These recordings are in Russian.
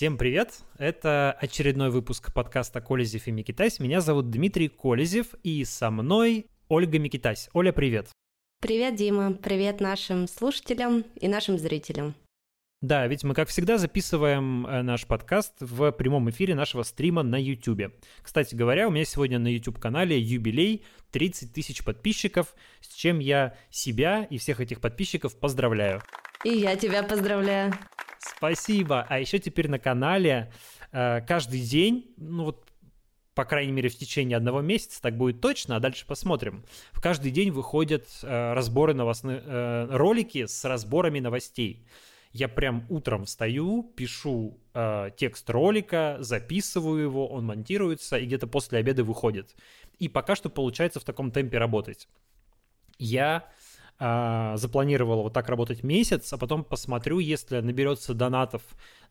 Всем привет! Это очередной выпуск подкаста «Колезев и Микитась». Меня зовут Дмитрий Колезев, и со мной Ольга Микитась. Оля, привет! Привет, Дима! Привет нашим слушателям и нашим зрителям. Да, ведь мы, как всегда, записываем наш подкаст в прямом эфире нашего стрима на YouTube. Кстати говоря, у меня сегодня на YouTube-канале юбилей 30 тысяч подписчиков, с чем я себя и всех этих подписчиков поздравляю. И я тебя поздравляю. Спасибо. А еще теперь на канале каждый день, ну вот, по крайней мере, в течение одного месяца, так будет точно, а дальше посмотрим. В каждый день выходят разборы новостных, ролики с разборами новостей. Я прям утром встаю, пишу текст ролика, записываю его, он монтируется и где-то после обеда выходит. И пока что получается в таком темпе работать. Я запланировал вот так работать месяц, а потом посмотрю, если наберется донатов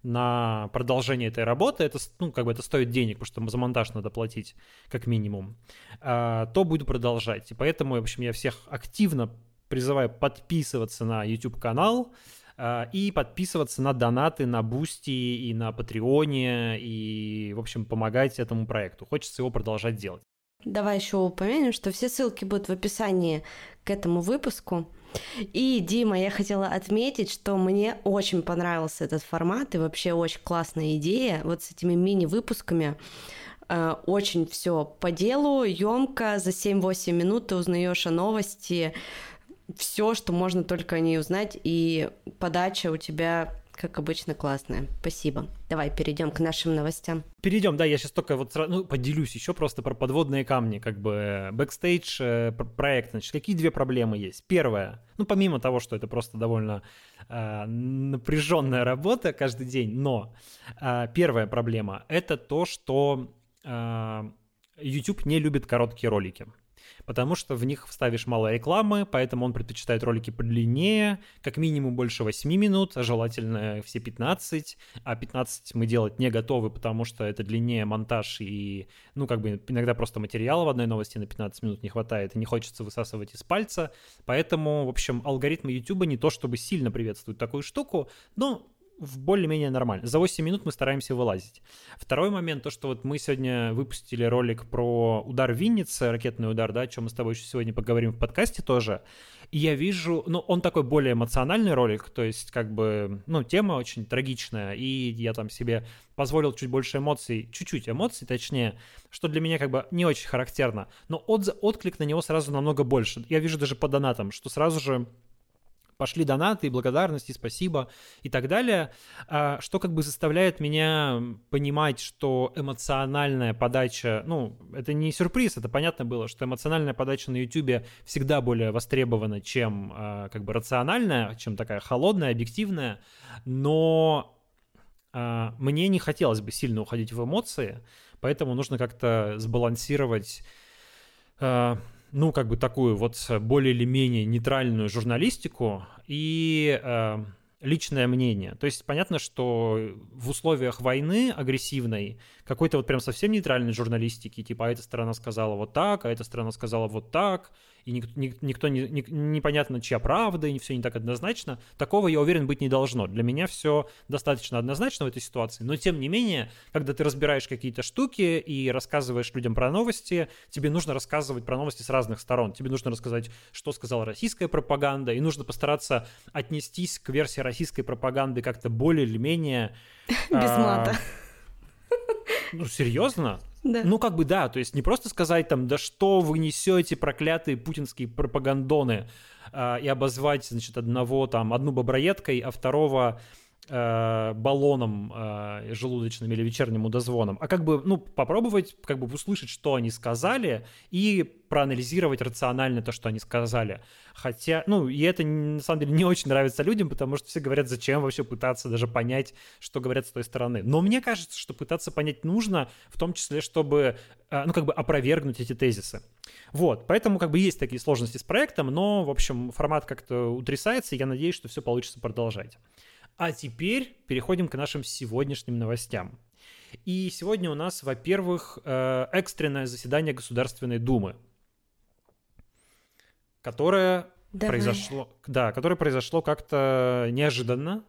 на продолжение этой работы, это, ну, как бы это стоит денег, потому что за монтаж надо платить как минимум, то буду продолжать. И поэтому, в общем, я всех активно призываю подписываться на YouTube-канал, и подписываться на донаты на Boosty и на Patreon, и, в общем, помогать этому проекту. Хочется его продолжать делать. Давай еще упомянем, что все ссылки будут в описании к этому выпуску. И, Дима, я хотела отметить, что мне очень понравился этот формат, и вообще очень классная идея вот с этими мини-выпусками. Очень все по делу, ёмко, за 7-8 минут ты узнаешь о новости, все, что можно только о ней узнать, и подача у тебя, как обычно, классная. Спасибо. Давай перейдем к нашим новостям. Перейдем, да, я сейчас только вот поделюсь еще просто про подводные камни, как бы бэкстейдж проект. Значит, какие две проблемы есть? Первая, ну, помимо того, что это просто довольно напряженная работа каждый день, но первая проблема — это то, что YouTube не любит короткие ролики. Потому что в них вставишь мало рекламы, поэтому он предпочитает ролики подлиннее, как минимум больше 8 минут, а желательно все 15, а 15 мы делать не готовы, потому что это длиннее монтаж и, ну, как бы иногда просто материала в одной новости на 15 минут не хватает, и не хочется высасывать из пальца, поэтому, в общем, алгоритмы YouTube не то чтобы сильно приветствуют такую штуку, но более-менее нормально. За 8 минут мы стараемся вылазить. Второй момент, то, что вот мы сегодня выпустили ролик про удар Винницы, ракетный удар, да, о чем мы с тобой еще сегодня поговорим в подкасте тоже. И я вижу, ну, он такой более эмоциональный ролик, то есть как бы, ну, тема очень трагичная, и я там себе позволил чуть больше эмоций, чуть-чуть эмоций, точнее, что для меня как бы не очень характерно, но отклик на него сразу намного больше. Я вижу даже по донатам, что сразу же пошли донаты и благодарности, спасибо и так далее, что как бы заставляет меня понимать, что эмоциональная подача, ну, это не сюрприз, это понятно было, что эмоциональная подача на YouTube всегда более востребована, чем как бы рациональная, чем такая холодная, объективная, но мне не хотелось бы сильно уходить в эмоции, поэтому нужно как-то сбалансировать ну, как бы такую вот более или менее нейтральную журналистику и личное мнение. То есть понятно, что в условиях войны агрессивной, какой-то вот прям совсем нейтральной журналистики, типа «а эта сторона сказала вот так, а эта сторона сказала вот так», и никто непонятно, чья правда, и все не так однозначно, такого, я уверен, быть не должно. Для меня все достаточно однозначно в этой ситуации, но тем не менее, когда ты разбираешь какие-то штуки и рассказываешь людям про новости, тебе нужно рассказывать про новости с разных сторон, тебе нужно рассказать, что сказала российская пропаганда, и нужно постараться отнестись к версии российской пропаганды как-то более или менее... Без мата. Ну, серьезно? Да. Ну, как бы да, то есть не просто сказать там, да что вы несете, проклятые путинские пропагандоны, и обозвать, значит, одного там, одну боброедкой, а второго баллоном желудочным или вечерним удозвоном, а как бы, ну, попробовать как бы услышать, что они сказали, и проанализировать рационально то, что они сказали. Хотя, ну, и это, на самом деле, не очень нравится людям, потому что все говорят, зачем вообще пытаться даже понять, что говорят с той стороны. Но мне кажется, что пытаться понять нужно, в том числе, чтобы, ну, как бы опровергнуть эти тезисы. Вот, поэтому как бы есть такие сложности с проектом, но, в общем, формат как-то утрясается, и я надеюсь, что все получится продолжать. А теперь переходим к нашим сегодняшним новостям. И сегодня у нас, во-первых, экстренное заседание Государственной Думы, которое произошло как-то неожиданно.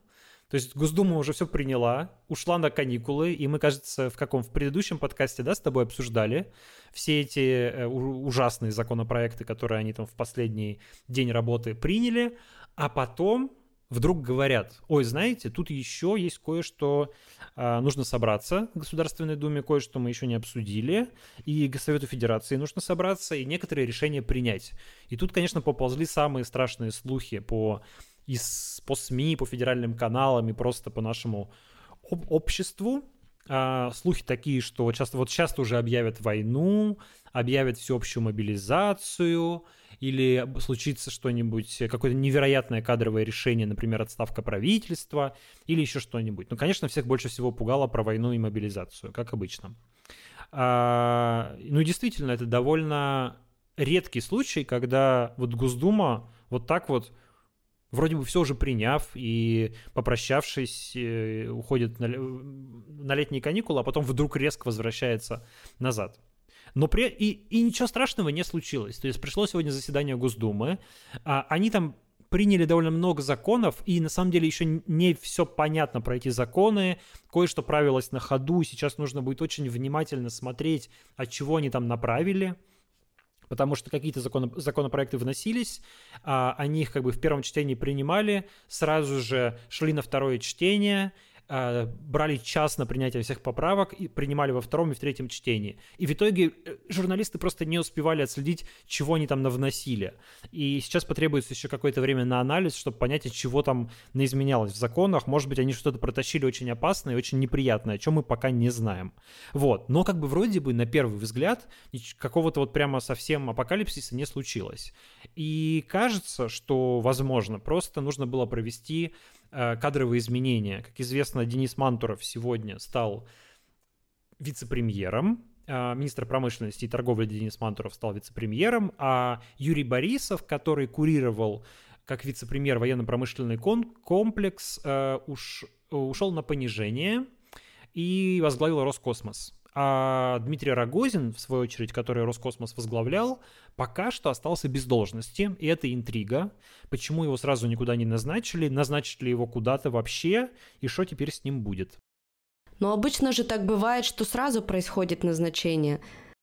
То есть Госдума уже все приняла, ушла на каникулы, и мы, кажется, в предыдущем подкасте, да, с тобой обсуждали все эти ужасные законопроекты, которые они там в последний день работы приняли, а потом вдруг говорят: ой, знаете, тут еще есть кое-что, нужно собраться в Государственной Думе, кое-что мы еще не обсудили, и Госсовету Федерации нужно собраться, и некоторые решения принять. И тут, конечно, поползли самые страшные слухи по СМИ, по федеральным каналам и просто по нашему обществу. Слухи такие, что сейчас уже объявят войну, объявят всеобщую мобилизацию, или случится что-нибудь, какое-то невероятное кадровое решение, например, отставка правительства, или еще что-нибудь. Ну, конечно, всех больше всего пугало про войну и мобилизацию, как обычно. Ну, действительно, это довольно редкий случай, когда вот Госдума вот так вот, вроде бы все уже приняв и попрощавшись, уходит на летние каникулы, а потом вдруг резко возвращается назад. Но и ничего страшного не случилось. То есть пришло сегодня заседание Госдумы. Они там приняли довольно много законов, и на самом деле еще не все понятно про эти законы. Кое-что правилось на ходу. Сейчас нужно будет очень внимательно смотреть, от чего они там направили. Потому что какие-то законопроекты вносились, они их в первом чтении принимали, сразу же шли на второе чтение, брали час на принятие всех поправок и принимали во втором и в третьем чтении. И в итоге журналисты просто не успевали отследить, чего они там навносили. И сейчас потребуется еще какое-то время на анализ, чтобы понять, от чего там наизменялось в законах. Может быть, они что-то протащили очень опасное и очень неприятное, о чем мы пока не знаем. Вот. Но вроде бы на первый взгляд какого-то прямо совсем апокалипсиса не случилось. И кажется, что, возможно, просто нужно было провести кадровые изменения. Как известно, Денис Мантуров сегодня стал вице-премьером. Министр промышленности и торговли Денис Мантуров стал вице-премьером, а Юрий Борисов, который курировал как вице-премьер военно-промышленный комплекс, ушел на понижение и возглавил Роскосмос. А Дмитрий Рогозин, в свою очередь, который Роскосмос возглавлял, пока что остался без должности, и это интрига. Почему его сразу никуда не назначили, назначат ли его куда-то вообще, и что теперь с ним будет? Но обычно же так бывает, что сразу происходит назначение.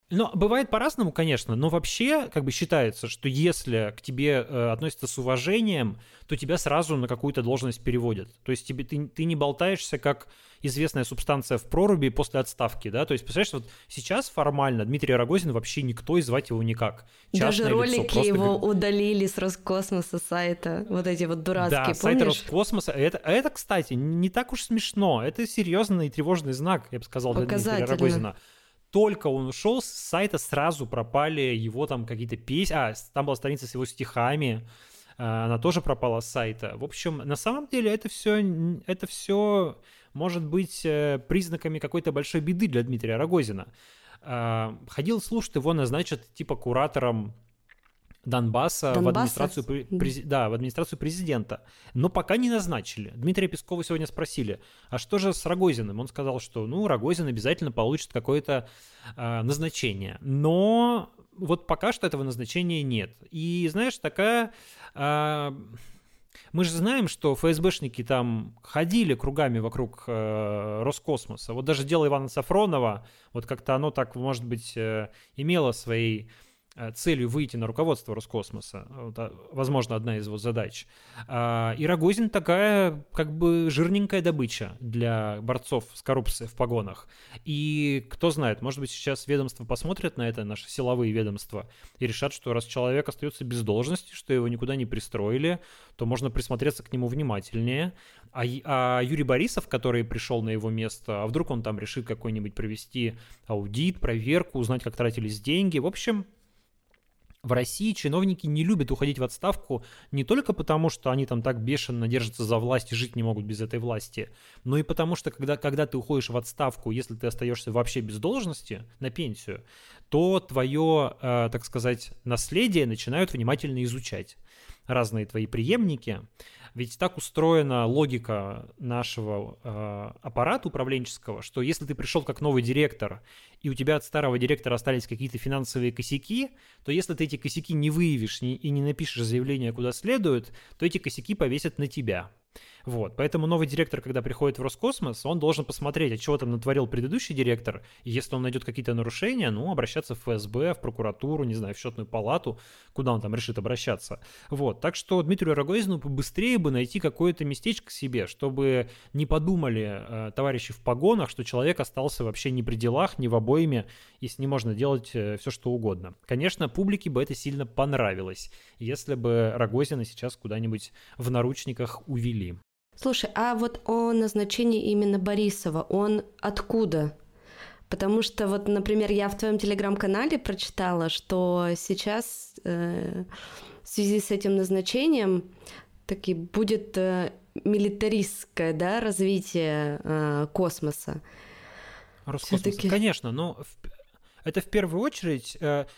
Но бывает по-разному, конечно, но вообще считается, что если к тебе относятся с уважением, то тебя сразу на какую-то должность переводят. То есть ты не болтаешься, как известная субстанция в проруби после отставки, да? То есть, представляешь, сейчас формально Дмитрий Рогозин вообще никто, и звать его никак. Частное даже ролики лицо, просто его удалили с Роскосмоса сайта, вот эти дурацкие, помнишь? Да, сайта Роскосмоса. Это, кстати, не так уж смешно, это серьезный и тревожный знак, я бы сказал, для Дмитрия Рогозина. Только он ушел, с сайта сразу пропали его какие-то песни. Там была страница с его стихами. Она тоже пропала с сайта. В общем, на самом деле это все может быть признаками какой-то большой беды для Дмитрия Рогозина. Ходил слух, что его назначат куратором Донбасса? В администрацию, в администрацию президента. Но пока не назначили. Дмитрия Пескова сегодня спросили, а что же с Рогозиным? Он сказал, что Рогозин обязательно получит какое-то назначение. Но пока что этого назначения нет. И знаешь, мы же знаем, что ФСБшники там ходили кругами вокруг Роскосмоса. Даже дело Ивана Сафронова, оно может быть, имело своей целью выйти на руководство Роскосмоса. Возможно, одна из его задач. И Рогозин такая жирненькая добыча для борцов с коррупцией в погонах. И кто знает, может быть, сейчас ведомства посмотрят на это, наши силовые ведомства, и решат, что раз человек остается без должности, что его никуда не пристроили, то можно присмотреться к нему внимательнее. А Юрий Борисов, который пришел на его место, а вдруг он там решит какой-нибудь провести аудит, проверку, узнать, как тратились деньги. В общем, в России чиновники не любят уходить в отставку не только потому, что они так бешено держатся за власть и жить не могут без этой власти, но и потому, что когда ты уходишь в отставку, если ты остаешься вообще без должности на пенсию, то твое, наследие начинают внимательно изучать разные твои преемники. Ведь так устроена логика нашего аппарата управленческого, что если ты пришел как новый директор, и у тебя от старого директора остались какие-то финансовые косяки, то если ты эти косяки не выявишь и не напишешь заявление куда следует, то эти косяки повесят на тебя. Вот. Поэтому новый директор, когда приходит в Роскосмос, он должен посмотреть, а чего там натворил предыдущий директор. И если он найдет какие-то нарушения, ну, обращаться в ФСБ, в прокуратуру, не знаю, в счетную палату, куда он там решит обращаться. Вот. Так что Дмитрию Рогозину побыстрее бы найти какое-то местечко себе, чтобы не подумали товарищи в погонах, что человек остался вообще не при делах, не в обойме, и с ним можно делать все, что угодно. Конечно, публике бы это сильно понравилось, если бы Рогозина сейчас куда-нибудь в наручниках увели. Слушай, а вот о назначении именно Борисова, он откуда? Потому что вот, например, я в твоем телеграм-канале прочитала, что сейчас в связи с этим назначением таки будет милитаристское, да, развитие космоса. Роскосмоса, конечно, но... Это в первую очередь,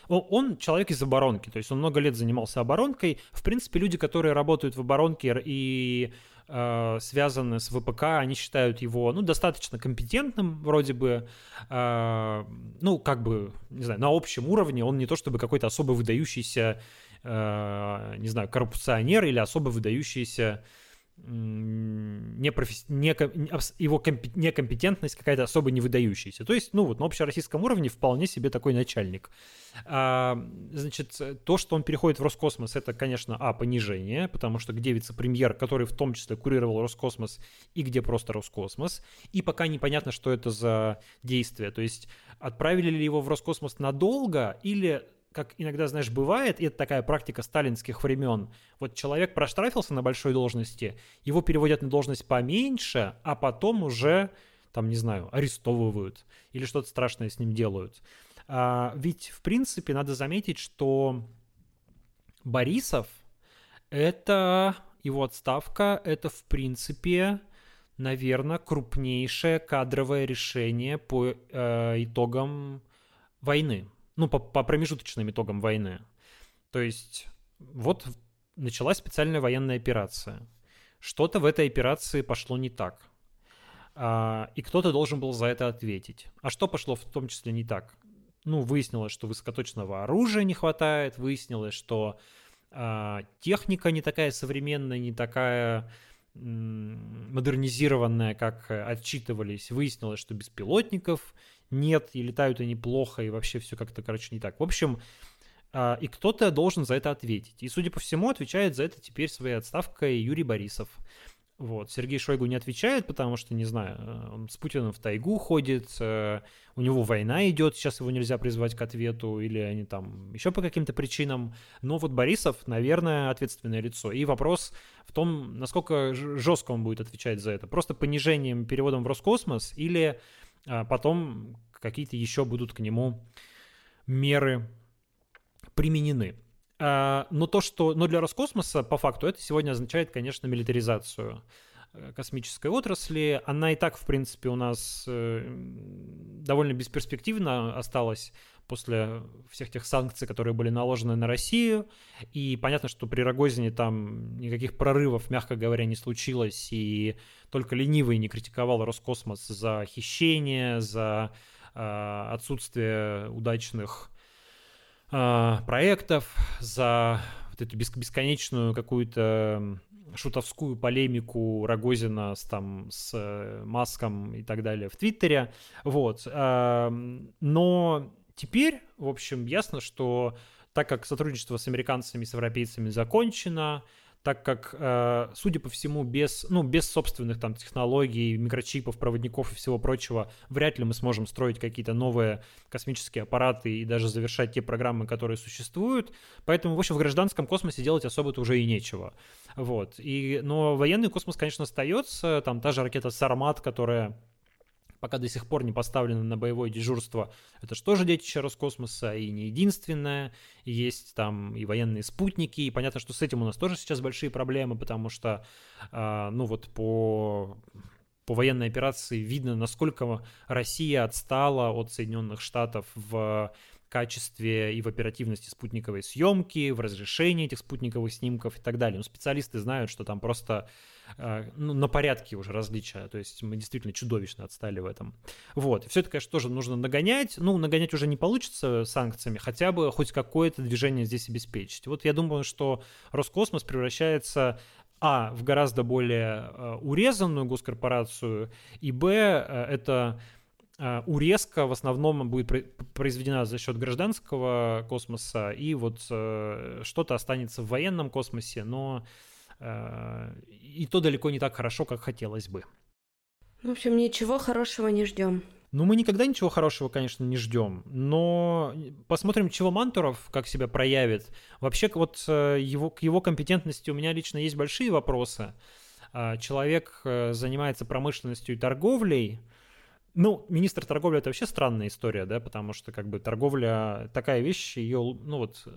он человек из оборонки, то есть он много лет занимался оборонкой. В принципе, люди, которые работают в оборонке и связаны с ВПК, они считают его, ну, достаточно компетентным вроде бы, ну, как бы, не знаю, на общем уровне он не то чтобы какой-то особо выдающийся, не знаю, коррупционер или особо выдающийся, его некомпетентность какая-то особо не выдающаяся. То есть, ну вот на общероссийском уровне вполне себе такой начальник. Значит, то, что он переходит в Роскосмос, это, конечно, понижение, потому что где вице-премьер, который в том числе курировал Роскосмос, и где просто Роскосмос. И пока непонятно, что это за действие. То есть отправили ли его в Роскосмос надолго или... Как иногда, знаешь, бывает, и это такая практика сталинских времен, вот человек проштрафился на большой должности, его переводят на должность поменьше, а потом уже, там, не знаю, арестовывают или что-то страшное с ним делают. Ведь, в принципе, надо заметить, что Борисов, это его отставка, это, в принципе, наверное, крупнейшее кадровое решение по итогам войны. Ну, по промежуточным итогам войны. То есть вот началась специальная военная операция. Что-то в этой операции пошло не так. И кто-то должен был за это ответить. А что пошло в том числе не так? Ну, выяснилось, что высокоточного оружия не хватает. Выяснилось, что техника не такая современная, не такая... модернизированная, как отчитывались. Выяснилось, что беспилотников нет, и летают они плохо, и вообще все как-то, короче, не так. В общем, и кто-то должен за это ответить. И, судя по всему, отвечает за это теперь своей отставкой Юрий Борисов. Вот. Сергей Шойгу не отвечает, потому что, не знаю, он с Путиным в тайгу ходит, у него война идет, сейчас его нельзя призвать к ответу, или они там еще по каким-то причинам. Но вот Борисов, наверное, ответственное лицо. И вопрос в том, насколько жестко он будет отвечать за это. Просто понижением, переводом в Роскосмос, или потом какие-то еще будут к нему меры применены. Но для Роскосмоса, по факту, это сегодня означает, конечно, милитаризацию космической отрасли. Она и так, в принципе, у нас довольно бесперспективно осталась после всех тех санкций, которые были наложены на Россию. И понятно, что при Рогозине там никаких прорывов, мягко говоря, не случилось. И только ленивый не критиковал Роскосмос за хищение, за отсутствие удачных... проектов, за вот эту бесконечную какую-то шутовскую полемику Рогозина с Маском и так далее в Твиттере. Вот. Но теперь, в общем, ясно, что так как сотрудничество с американцами и с европейцами закончено, так как, судя по всему, без собственных там технологий, микрочипов, проводников и всего прочего, вряд ли мы сможем строить какие-то новые космические аппараты и даже завершать те программы, которые существуют. Поэтому, в общем, в гражданском космосе делать особо-то уже и нечего. Вот. Но военный космос, конечно, остается. Там та же ракета «Сармат», которая пока до сих пор не поставлена на боевое дежурство, это же тоже детище Роскосмоса, и не единственное. Есть там и военные спутники, и понятно, что с этим у нас тоже сейчас большие проблемы, потому что, по военной операции видно, насколько Россия отстала от Соединенных Штатов в качестве и в оперативности спутниковой съемки, в разрешении этих спутниковых снимков и так далее. Но специалисты знают, что там просто на порядке уже различия. То есть мы действительно чудовищно отстали в этом. Вот. И все это, конечно, тоже нужно нагонять. Ну, нагонять уже не получится санкциями, хотя бы хоть какое-то движение здесь обеспечить. Вот я думаю, что Роскосмос превращается в гораздо более урезанную госкорпорацию, и, б, это урезка в основном будет произведена за счет гражданского космоса, и вот что-то останется в военном космосе, но и то далеко не так хорошо, как хотелось бы. В общем, ничего хорошего не ждем. Ну, мы никогда ничего хорошего, конечно, не ждем, но посмотрим, чего Мантуров, как себя проявит. Вообще, вот к его компетентности у меня лично есть большие вопросы. Человек занимается промышленностью и торговлей. Ну, министр торговли — это вообще странная история, да, потому что, как бы, торговля — такая вещь, ее, ну, вот,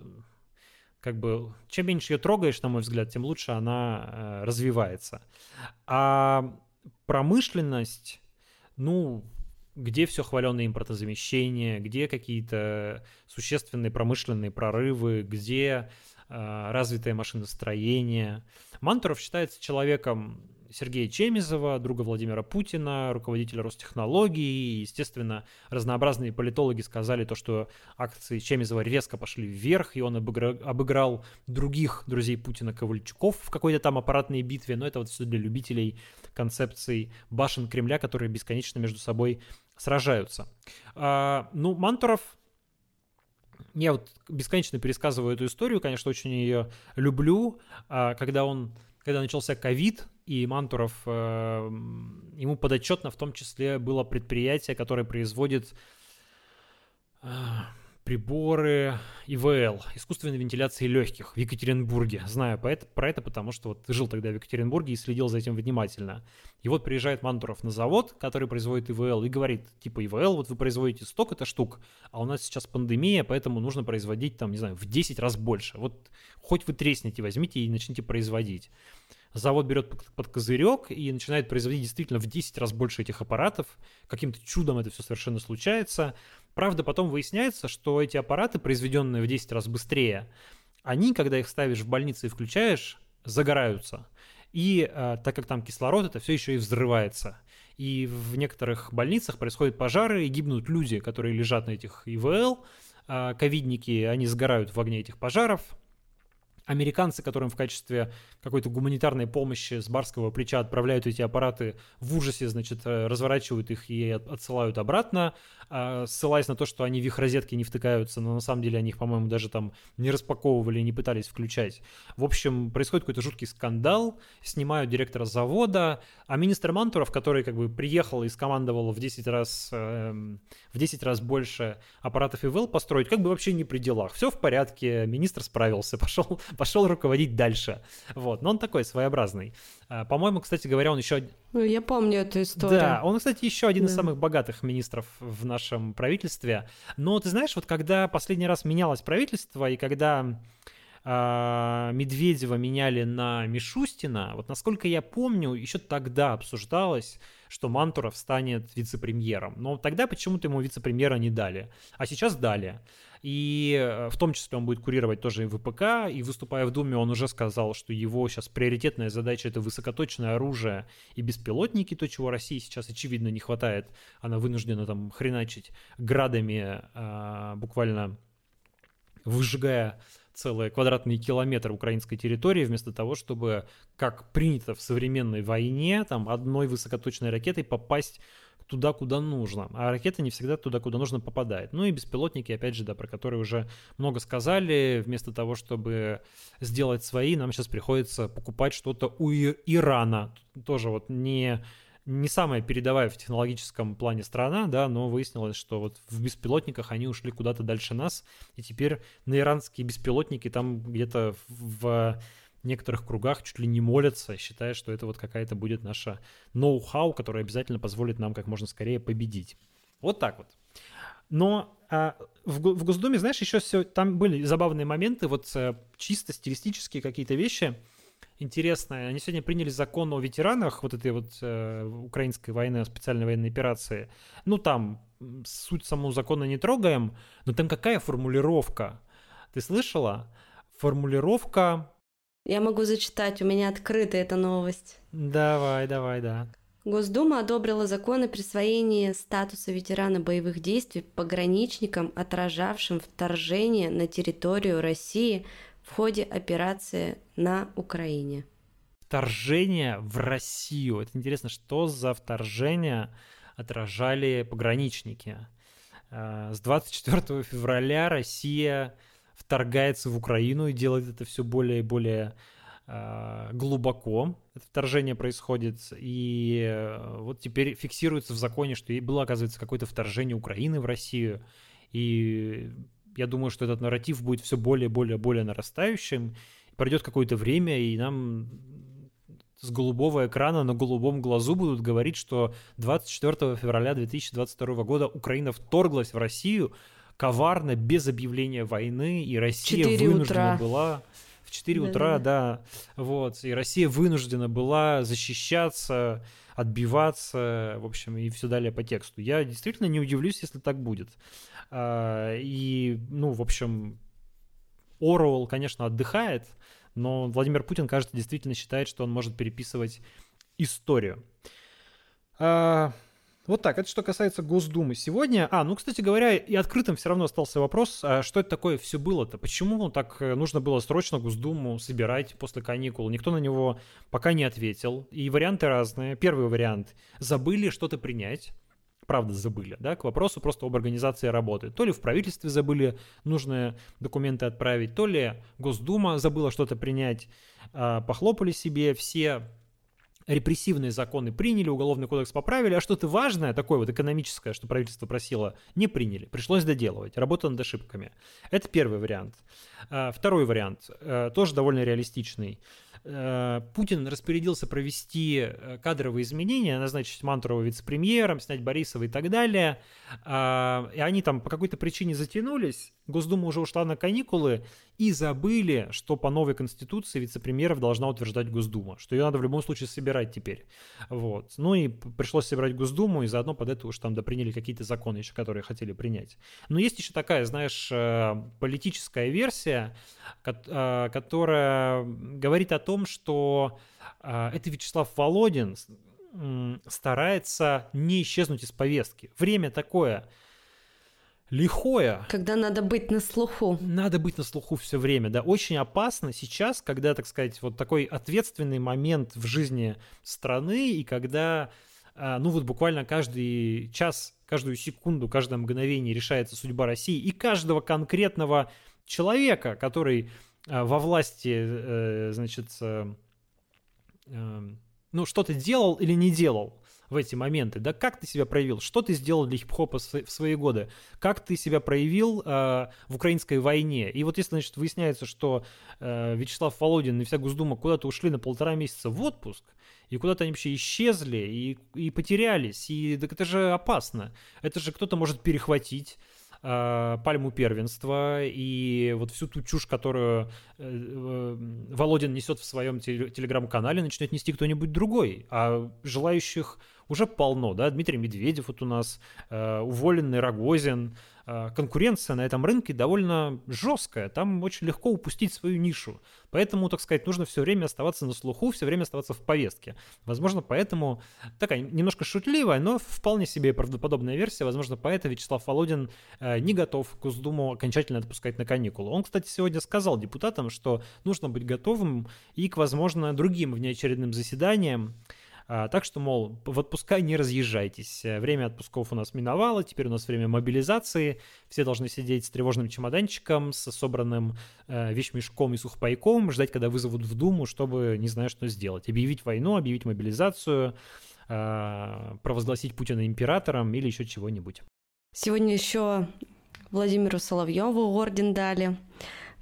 как бы, чем меньше ее трогаешь, на мой взгляд, тем лучше она развивается. А промышленность, ну... где все хваленое импортозамещение, где какие-то существенные промышленные прорывы, где развитое машиностроение. Мантуров считается человеком Сергея Чемизова, друга Владимира Путина, руководителя Ростехнологии. И, естественно, разнообразные политологи сказали то, что акции Чемизова резко пошли вверх, и он обыграл других друзей Путина, Ковальчуков, в какой-то там аппаратной битве. Но это вот все для любителей концепций башен Кремля, которые бесконечно между собой сражаются. Ну, Мантуров... Я вот бесконечно пересказываю эту историю, конечно, очень ее люблю. Когда начался ковид, и Мантуров, ему подотчетно в том числе было предприятие, которое производит приборы ИВЛ, искусственной вентиляции легких, в Екатеринбурге. Знаю про это, потому что вот жил тогда в Екатеринбурге и следил за этим внимательно. И вот приезжает Мантуров на завод, который производит ИВЛ, и говорит, типа, ИВЛ, вот вы производите столько-то штук, а у нас сейчас пандемия, поэтому нужно производить, там, не знаю, в 10 раз больше. Вот хоть вы тресните, возьмите и начните производить. Завод берет под козырек и начинает производить действительно в 10 раз больше этих аппаратов. Каким-то чудом это все совершенно случается. Правда, потом выясняется, что эти аппараты, произведенные в 10 раз быстрее, они, когда их ставишь в больнице и включаешь, загораются. И так как там кислород, это все еще и взрывается. И в некоторых больницах происходят пожары и гибнут люди, которые лежат на этих ИВЛ. Ковидники, они сгорают в огне этих пожаров. Американцы, которым в качестве какой-то гуманитарной помощи с барского плеча отправляют эти аппараты, в ужасе, значит, разворачивают их и отсылают обратно, ссылаясь на то, что они в их розетки не втыкаются, но на самом деле они их, по-моему, даже там не распаковывали, не пытались включать. В общем, происходит какой-то жуткий скандал, снимают директора завода, а министр Мантуров, который как бы приехал и скомандовал в 10 раз больше аппаратов ИВЛ построить, как бы вообще не при делах. Все в порядке, министр справился, пошел руководить дальше. Вот. Но он такой своеобразный. По-моему, кстати говоря, он еще... Я помню эту историю. Да, он, кстати, еще один из самых богатых министров в нашем правительстве. Но ты знаешь, вот когда последний раз менялось правительство, и когда Медведева меняли на Мишустина, вот насколько я помню, еще тогда обсуждалось, что Мантуров станет вице-премьером. Но тогда почему-то ему вице-премьера не дали. А сейчас дали. И в том числе он будет курировать тоже и ВПК, и, выступая в Думе, он уже сказал, что его сейчас приоритетная задача — это высокоточное оружие и беспилотники, то, чего России сейчас, очевидно, не хватает. Она вынуждена там хреначить градами, буквально выжигая целые квадратные километры украинской территории, вместо того, чтобы, как принято в современной войне, там одной высокоточной ракетой попасть туда, куда нужно. А ракета не всегда туда, куда нужно, попадает. Ну и беспилотники, опять же, да, про которые уже много сказали. Вместо того, чтобы сделать свои, нам сейчас приходится покупать что-то у Ирана. Тоже вот не самая передовая в технологическом плане страна, да, но выяснилось, что вот в беспилотниках они ушли куда-то дальше нас, и теперь на иранские беспилотники там где-то в некоторых кругах чуть ли не молятся, считая, что это вот какая-то будет наша ноу-хау, которая обязательно позволит нам как можно скорее победить. Вот так вот. Но в Госдуме, знаешь, еще все, там были забавные моменты, вот чисто стилистические какие-то вещи интересные. Они сегодня приняли закон о ветеранах вот этой вот украинской войны, специальной военной операции. Ну, там суть самого закона не трогаем, но там какая формулировка? Ты слышала? Формулировка... Я могу зачитать, у меня открыта эта новость. Давай, да. Госдума одобрила закон о присвоении статуса ветерана боевых действий пограничникам, отражавшим вторжение на территорию России в ходе операции на Украине. вторжение в Россию. Это интересно, что за вторжение отражали пограничники. С 24 февраля Россия вторгается в Украину и делает это все более и более глубоко. Это вторжение происходит, и вот теперь фиксируется в законе, что было, оказывается, какое-то вторжение Украины в Россию, и я думаю, что этот нарратив будет все более нарастающим. Пройдет какое-то время, и нам с голубого экрана на голубом глазу будут говорить, что 24 февраля 2022 года Украина вторглась в Россию коварно, без объявления войны, и Россия вынуждена была... В 4 утра, да. Вот. И Россия вынуждена была защищаться, отбиваться, в общем, и все далее по тексту. Я действительно не удивлюсь, если так будет. И, ну, в общем... Оруэлл, конечно, отдыхает, но Владимир Путин, кажется, действительно считает, что он может переписывать историю. Вот так, это что касается Госдумы сегодня. Ну, кстати говоря, и открытым все равно остался вопрос, что это такое все было-то? Почему так нужно было срочно Госдуму собирать после каникул? Никто на него пока не ответил. И варианты разные. Первый вариант – забыли что-то принять. Правда, забыли, да, к вопросу просто об организации работы. То ли в правительстве забыли нужные документы отправить, то ли Госдума забыла что-то принять, похлопали себе, все репрессивные законы приняли, уголовный кодекс поправили, а что-то важное, такое вот экономическое, что правительство просило, не приняли, пришлось доделывать, работа над ошибками. Это первый вариант. Второй вариант, тоже довольно реалистичный. Путин распорядился провести кадровые изменения, назначить Мантурова вице-премьером, снять Борисова и так далее. И они там по какой-то причине затянулись, Госдума уже ушла на каникулы и забыли, что по новой конституции вице-премьеров должна утверждать Госдума, что ее надо в любом случае собирать теперь. Вот. Ну и пришлось собирать Госдуму, и заодно под это уж там доприняли какие-то законы еще, которые хотели принять. Но есть еще такая, знаешь, политическая версия, которая говорит о том, что это Вячеслав Володин старается не исчезнуть из повестки. Время такое лихое. Когда надо быть на слуху. Надо быть на слуху все время, да. Очень опасно сейчас, когда, так сказать, вот такой ответственный момент в жизни страны, и когда, ну вот буквально каждый час, каждую секунду, каждое мгновение решается судьба России и каждого конкретного человека, который во власти, значит, ну что-то делал или не делал в эти моменты, да, как ты себя проявил, что ты сделал для хип-хопа в свои годы, как ты себя проявил в украинской войне. И вот если, значит, выясняется, что Вячеслав Володин и вся Госдума куда-то ушли на 1,5 месяца в отпуск, и куда-то они вообще исчезли и потерялись, и так это же опасно, это же кто-то может перехватить пальму первенства и вот всю ту чушь, которую Володин несет в своем телеграм-канале, начнет нести кто-нибудь другой, а желающих уже полно, да, Дмитрий Медведев вот у нас, уволенный Рогозин, конкуренция на этом рынке довольно жесткая, там очень легко упустить свою нишу, поэтому, так сказать, нужно все время оставаться на слуху, все время оставаться в повестке, возможно, поэтому, такая немножко шутливая, но вполне себе правдоподобная версия, возможно, поэтому Вячеслав Володин не готов Госдуму окончательно отпускать на каникулы. Он, кстати, сегодня сказал депутатам, что нужно быть готовым и к, возможно, другим внеочередным заседаниям. Так что, мол, в отпуска не разъезжайтесь. Время отпусков у нас миновало, теперь у нас время мобилизации. Все должны сидеть с тревожным чемоданчиком, с собранным вещмешком и сухпайком, ждать, когда вызовут в Думу, чтобы не знаю, что сделать. Объявить войну, объявить мобилизацию, провозгласить Путина императором или еще чего-нибудь. Сегодня еще Владимиру Соловьеву орден дали.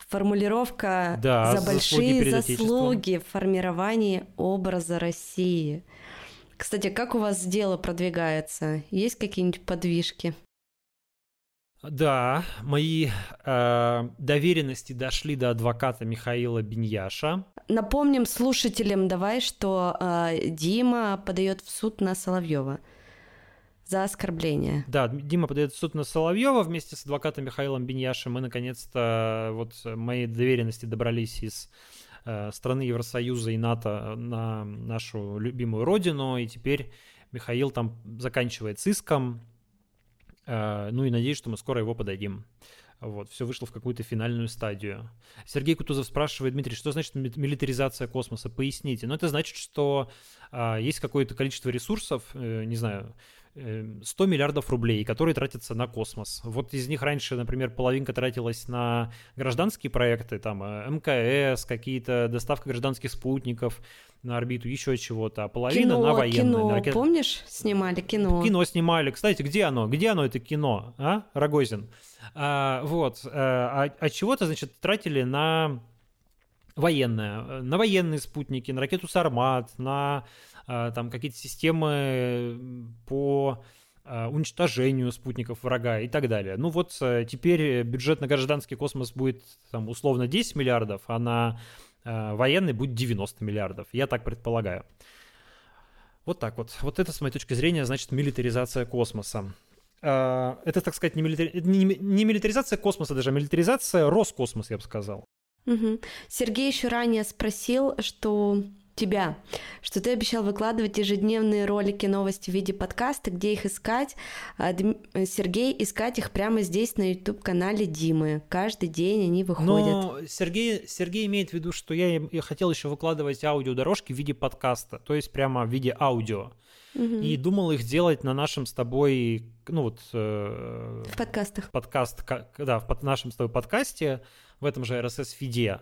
Формулировка да, «за большие заслуги в формировании образа России». Кстати, как у вас дело продвигается? Есть какие-нибудь подвижки? Да, мои доверенности дошли до адвоката Михаила Беньяша. Напомним слушателям давай, что Дима подает в суд на Соловьева. За оскорбление. Да, Дима подает в суд на Соловьева вместе с адвокатом Михаилом Беньяшем. Мы, наконец-то, вот мои доверенности добрались из страны Евросоюза и НАТО на нашу любимую родину, и теперь Михаил там заканчивает с иском, ну и надеюсь, что мы скоро его подадим Вот, все вышло в какую-то финальную стадию. Сергей Кутузов спрашивает: Дмитрий, что значит милитаризация космоса? Поясните. Ну, это значит, что есть какое-то количество ресурсов, не знаю, 100 миллиардов рублей, которые тратятся на космос. Вот из них раньше, например, половинка тратилась на гражданские проекты, там МКС, какие-то доставка гражданских спутников на орбиту, еще чего-то, а половина кино, на военные. Кино, на ракет... помнишь, снимали кино? Кино снимали. Кстати, где оно? Где оно, это кино? А, Рогозин? А чего-то, значит, тратили на военное, на военные спутники, на ракету «Сармат», на... там какие-то системы по уничтожению спутников врага и так далее. Ну вот теперь бюджет на гражданский космос будет там, условно 10 миллиардов, а на военный будет 90 миллиардов. Я так предполагаю. Вот так вот. Вот это, с моей точки зрения, значит милитаризация космоса. Это, так сказать, не милитаризация космоса даже, а милитаризация Роскосмоса, я бы сказал. Угу. Сергей еще ранее спросил, что ты обещал выкладывать ежедневные ролики, новости в виде подкаста, где их искать. Сергей, искать их прямо здесь на YouTube-канале Димы. Каждый день они выходят. Но Сергей имеет в виду, что я хотел еще выкладывать аудиодорожки в виде подкаста, то есть прямо в виде аудио. Угу. И думал их делать на нашем с тобой, в подкастах. В нашем с тобой подкасте, в этом же RSS-фиде.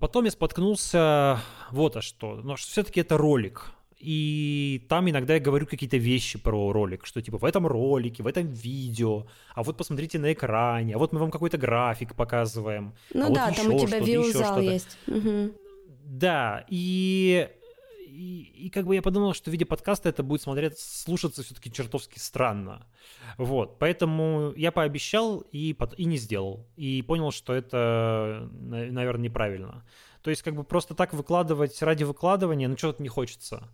Потом я споткнулся вот о что. Но все-таки это ролик. И там иногда я говорю какие-то вещи про ролик, что типа в этом ролике, в этом видео, а вот посмотрите на экране, а вот мы вам какой-то график показываем. Ну а да, вот там у тебя виу-зал есть. Угу. Да, и как бы я подумал, что в виде подкаста это будет слушаться все-таки чертовски странно. Вот, поэтому я пообещал и не сделал. И понял, что это, наверное, неправильно. То есть как бы просто так выкладывать ради выкладывания, чего-то не хочется.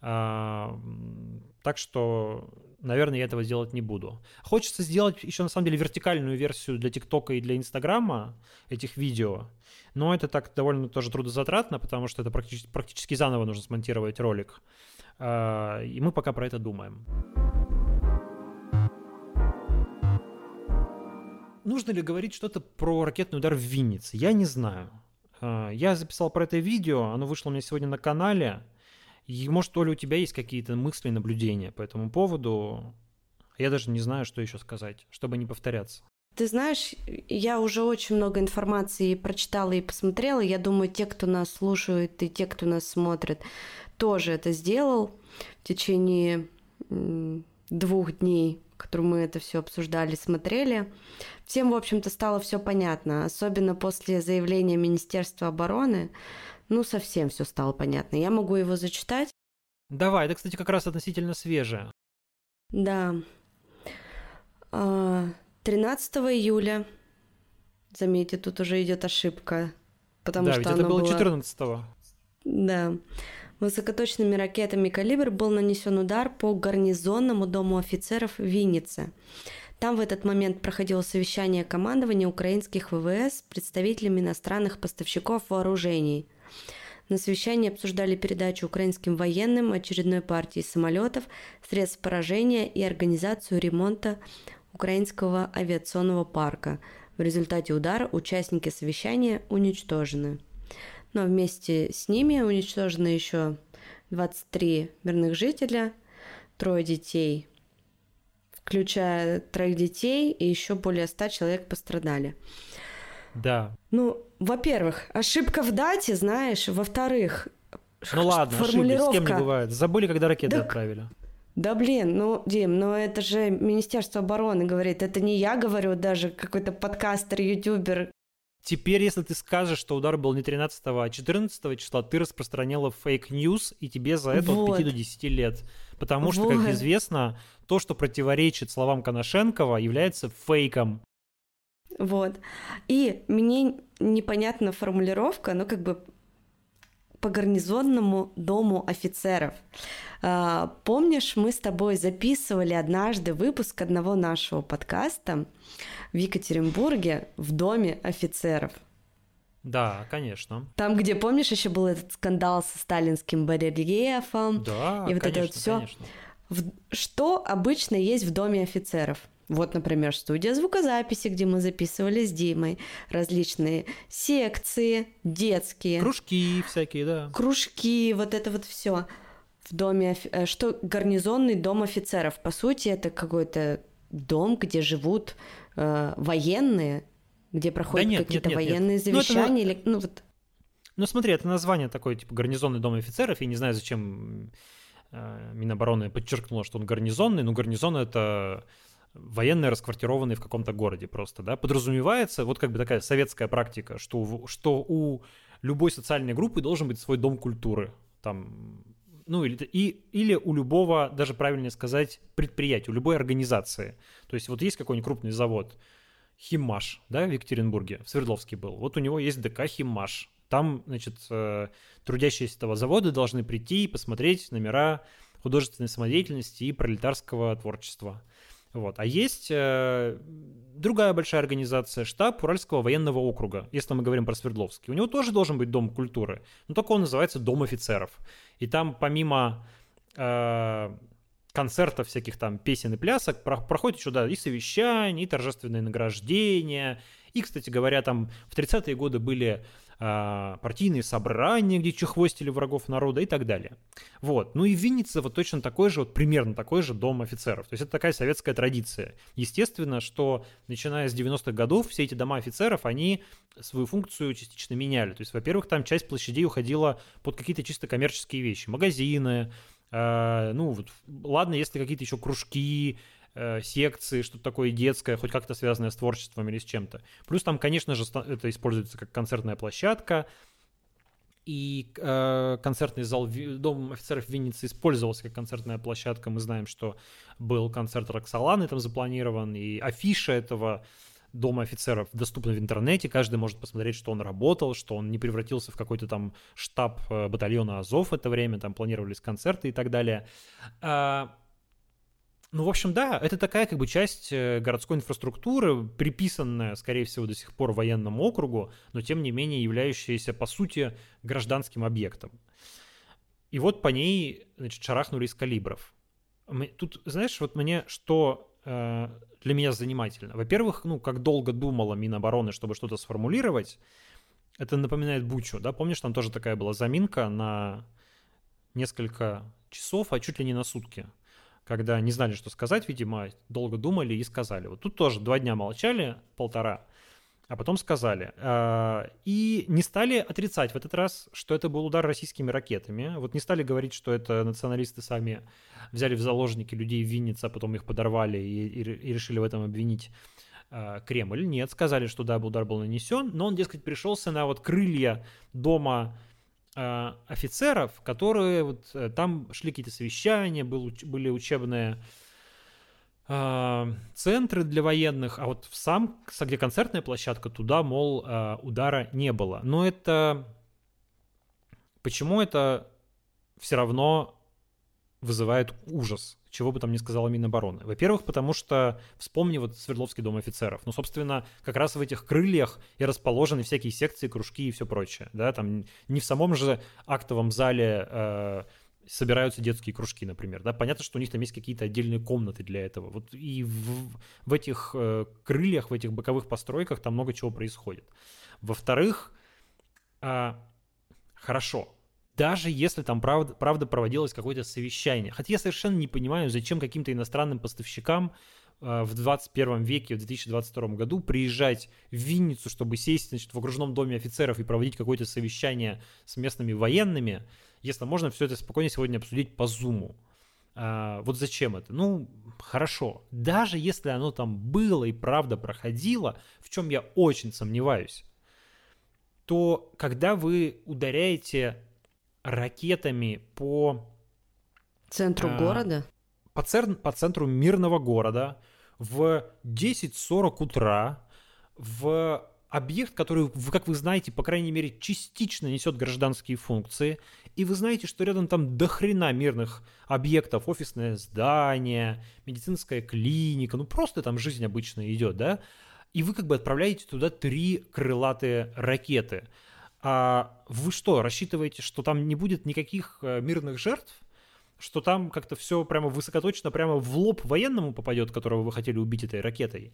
Так что, наверное, я этого делать не буду. Хочется сделать еще, на самом деле, вертикальную версию для ТикТока и для Инстаграма этих видео. Но это так довольно тоже трудозатратно, потому что это практически заново нужно смонтировать ролик. И мы пока про это думаем. Нужно ли говорить что-то про ракетный удар в Виннице? Я не знаю. Я записал про это видео, оно вышло у меня сегодня на канале. И, может, Оля, у тебя есть какие-то мысли и наблюдения по этому поводу? Я даже не знаю, что еще сказать, чтобы не повторяться. Ты знаешь, я уже очень много информации прочитала и посмотрела. Я думаю, те, кто нас слушает и те, кто нас смотрит, тоже это сделал в течение 2 дней, которые мы это все обсуждали, смотрели. Всем, в общем-то, стало все понятно, особенно после заявления Министерства обороны. Совсем все стало понятно. Я могу его зачитать. Давай, это, кстати, как раз относительно свежее. Да. 13 июля, заметьте, тут уже идет ошибка, потому что ведь это было 14-го. Да. Высокоточными ракетами «Калибр» был нанесен удар по гарнизонному дому офицеров в Виннице. Там в этот момент проходило совещание командования украинских ВВС с представителями иностранных поставщиков вооружений. На совещании обсуждали передачу украинским военным очередной партии самолетов, средств поражения и организацию ремонта украинского авиационного парка. В результате удара участники совещания уничтожены. Но вместе с ними уничтожены еще 23 мирных жителя, 3 детей, включая 3 детей, и еще более 100 человек пострадали. Да. Во-первых, ошибка в дате, знаешь, во-вторых, ладно, формулировка... ошиблись, с кем не бывает. Забыли, когда ракеты отправили. Да блин, Дим, это же Министерство обороны говорит, это не я говорю, даже какой-то подкастер, ютубер. Теперь, если ты скажешь, что удар был не 13, а 14 числа, ты распространила фейк-ньюс, и тебе за это от 5 до 10 лет. Потому что, как известно, то, что противоречит словам Коношенкова, является фейком. Вот. И мне непонятна формулировка, по гарнизонному дому офицеров. Помнишь, мы с тобой записывали однажды выпуск одного нашего подкаста в Екатеринбурге в доме офицеров? Да, конечно. Там, где, помнишь, еще был этот скандал со сталинским барельефом? Да, и вот конечно, это вот всё. Что обычно есть в доме офицеров? Вот, например, студия звукозаписи, где мы записывали с Димой различные секции детские. Кружки всякие, да. Кружки, вот это вот все в доме, что гарнизонный дом офицеров. По сути, это какой-то дом, где живут военные, где проходят какие-то военные завещания. Ну, это... или, ну, вот. Ну, смотри, это название такое, типа, гарнизонный дом офицеров. Я не знаю, зачем Минобороны подчеркнуло, что он гарнизонный, но гарнизон — это военные, расквартированные в каком-то городе просто, да. Подразумевается, вот как бы такая советская практика, что у любой социальной группы должен быть свой дом культуры, там... Ну, или у любого, даже правильнее сказать, предприятия, у любой организации. То есть вот есть какой-нибудь крупный завод, Химмаш, да, в Екатеринбурге, в Свердловске был. Вот у него есть ДК «Химмаш». Там, значит, трудящиеся этого завода должны прийти и посмотреть номера художественной самодеятельности и пролетарского творчества. Вот. А есть другая большая организация, штаб Уральского военного округа, если мы говорим про Свердловский. У него тоже должен быть дом культуры, но только он называется «Дом офицеров». И там помимо концертов всяких там песен и плясок проходит еще, да, и совещания, и торжественные награждения. И, кстати говоря, там в 30-е годы были партийные собрания, где чехвостили врагов народа и так далее. Вот. Ну и в Виннице вот точно такой же, вот примерно такой же дом офицеров. То есть это такая советская традиция. Естественно, что начиная с 90-х годов все эти дома офицеров, они свою функцию частично меняли. То есть, во-первых, там часть площадей уходила под какие-то чисто коммерческие вещи. Магазины, ну вот, ладно, если какие-то еще кружки, секции, что-то такое детское, хоть как-то связанное с творчеством или с чем-то. Плюс там, конечно же, это используется как концертная площадка, и концертный зал Дом офицеров Винницы использовался как концертная площадка. Мы знаем, что был концерт Роксоланы там запланирован, и афиша этого Дома офицеров доступна в интернете, каждый может посмотреть, что он работал, что он не превратился в какой-то там штаб батальона Азов в это время, там планировались концерты и так далее. Ну, в общем, да, это такая как бы часть городской инфраструктуры, приписанная, скорее всего, до сих пор военному округу, но тем не менее являющаяся, по сути, гражданским объектом. И вот по ней, значит, шарахнули из калибров. Тут, знаешь, вот мне что для меня занимательно. Во-первых, ну, как долго думала Минобороны, чтобы что-то сформулировать, это напоминает Бучу, да, помнишь, там тоже такая была заминка на несколько часов, а чуть ли не на сутки, когда не знали, что сказать, видимо, долго думали и сказали. Вот тут тоже 2 дня молчали, 1,5, а потом сказали. И не стали отрицать в этот раз, что это был удар российскими ракетами. Вот не стали говорить, что это националисты сами взяли в заложники людей в Виннице, а потом их подорвали и решили в этом обвинить Кремль. Нет, сказали, что да, удар был нанесен, но он, дескать, пришелся на вот крылья дома офицеров, которые вот там шли какие-то совещания, были учебные центры для военных, а вот в сам, где концертная площадка, туда, мол, удара не было. Но это... Почему это все равно вызывает ужас, чего бы там ни сказала Минобороны? Во-первых, потому что, вспомни вот Свердловский дом офицеров. Ну, собственно, как раз в этих крыльях и расположены всякие секции, кружки и все прочее. Да, там не в самом же актовом зале собираются детские кружки, например. Да, понятно, что у них там есть какие-то отдельные комнаты для этого. Вот и в этих крыльях, в этих боковых постройках там много чего происходит. Во-вторых, хорошо, даже если там правда проводилось какое-то совещание. Хотя я совершенно не понимаю, зачем каким-то иностранным поставщикам в 21 веке, в 2022 году приезжать в Винницу, чтобы сесть, значит, в окружном доме офицеров и проводить какое-то совещание с местными военными, если можно все это спокойно сегодня обсудить по Zoom. Вот зачем это? Ну, хорошо. Даже если оно там было и правда проходило, в чем я очень сомневаюсь, то когда вы ударяете ракетами по центру города, по центру мирного города в 10:40 утра, в объект, который, как вы знаете, по крайней мере, частично несет гражданские функции, и вы знаете, что рядом там дохрена мирных объектов, офисное здание, медицинская клиника, ну просто там жизнь обычная идет, да, и вы как бы отправляете туда 3 крылатые ракеты. А вы что, рассчитываете, что там не будет никаких мирных жертв? что там как-то все прямо высокоточно, прямо в лоб военному попадет, которого вы хотели убить этой ракетой?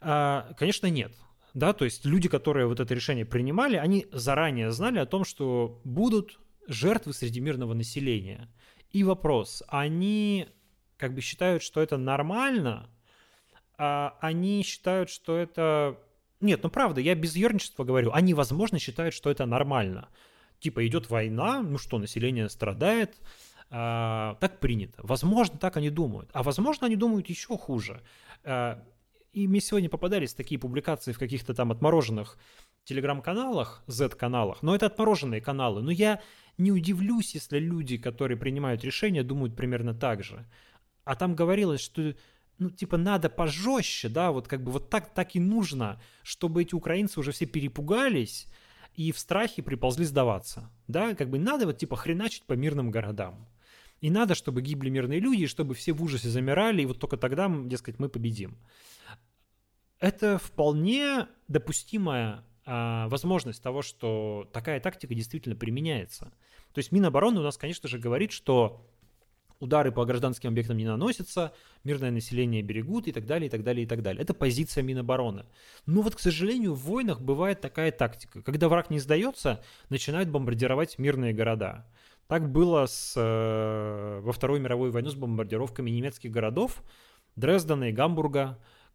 Конечно, нет. Да, то есть люди, которые вот это решение принимали, они заранее знали о том, что будут жертвы среди мирного населения. И вопрос, они как бы считают, что это нормально, а они считают, что это... Нет, ну правда, я без ерничества говорю. Они, возможно, считают, что это нормально. Типа идет война, ну что, население страдает, так принято. Возможно, так они думают. А возможно, они думают еще хуже. И мне сегодня попадались такие публикации в каких-то там отмороженных телеграм-каналах, Z-каналах, но это отмороженные каналы. Но я не удивлюсь, если люди, которые принимают решения, думают примерно так же. А там говорилось, что, ну, типа, надо пожестче, да, вот как бы вот так и нужно, чтобы эти украинцы уже все перепугались и в страхе приползли сдаваться, да, как бы надо вот типа хреначить по мирным городам. И надо, чтобы гибли мирные люди, чтобы все в ужасе замирали, и вот только тогда, дескать, мы победим. Это вполне допустимая возможность того, что такая тактика действительно применяется. То есть Минобороны у нас, конечно же, говорит, что удары по гражданским объектам не наносятся, мирное население берегут и так далее, и так далее, и так далее. Это позиция Минобороны. Но вот, к сожалению, в войнах бывает такая тактика. Когда враг не сдается, начинают бомбардировать мирные города. Так было во Второй мировой войне с бомбардировками немецких городов, Дрездена и Гамбурга, в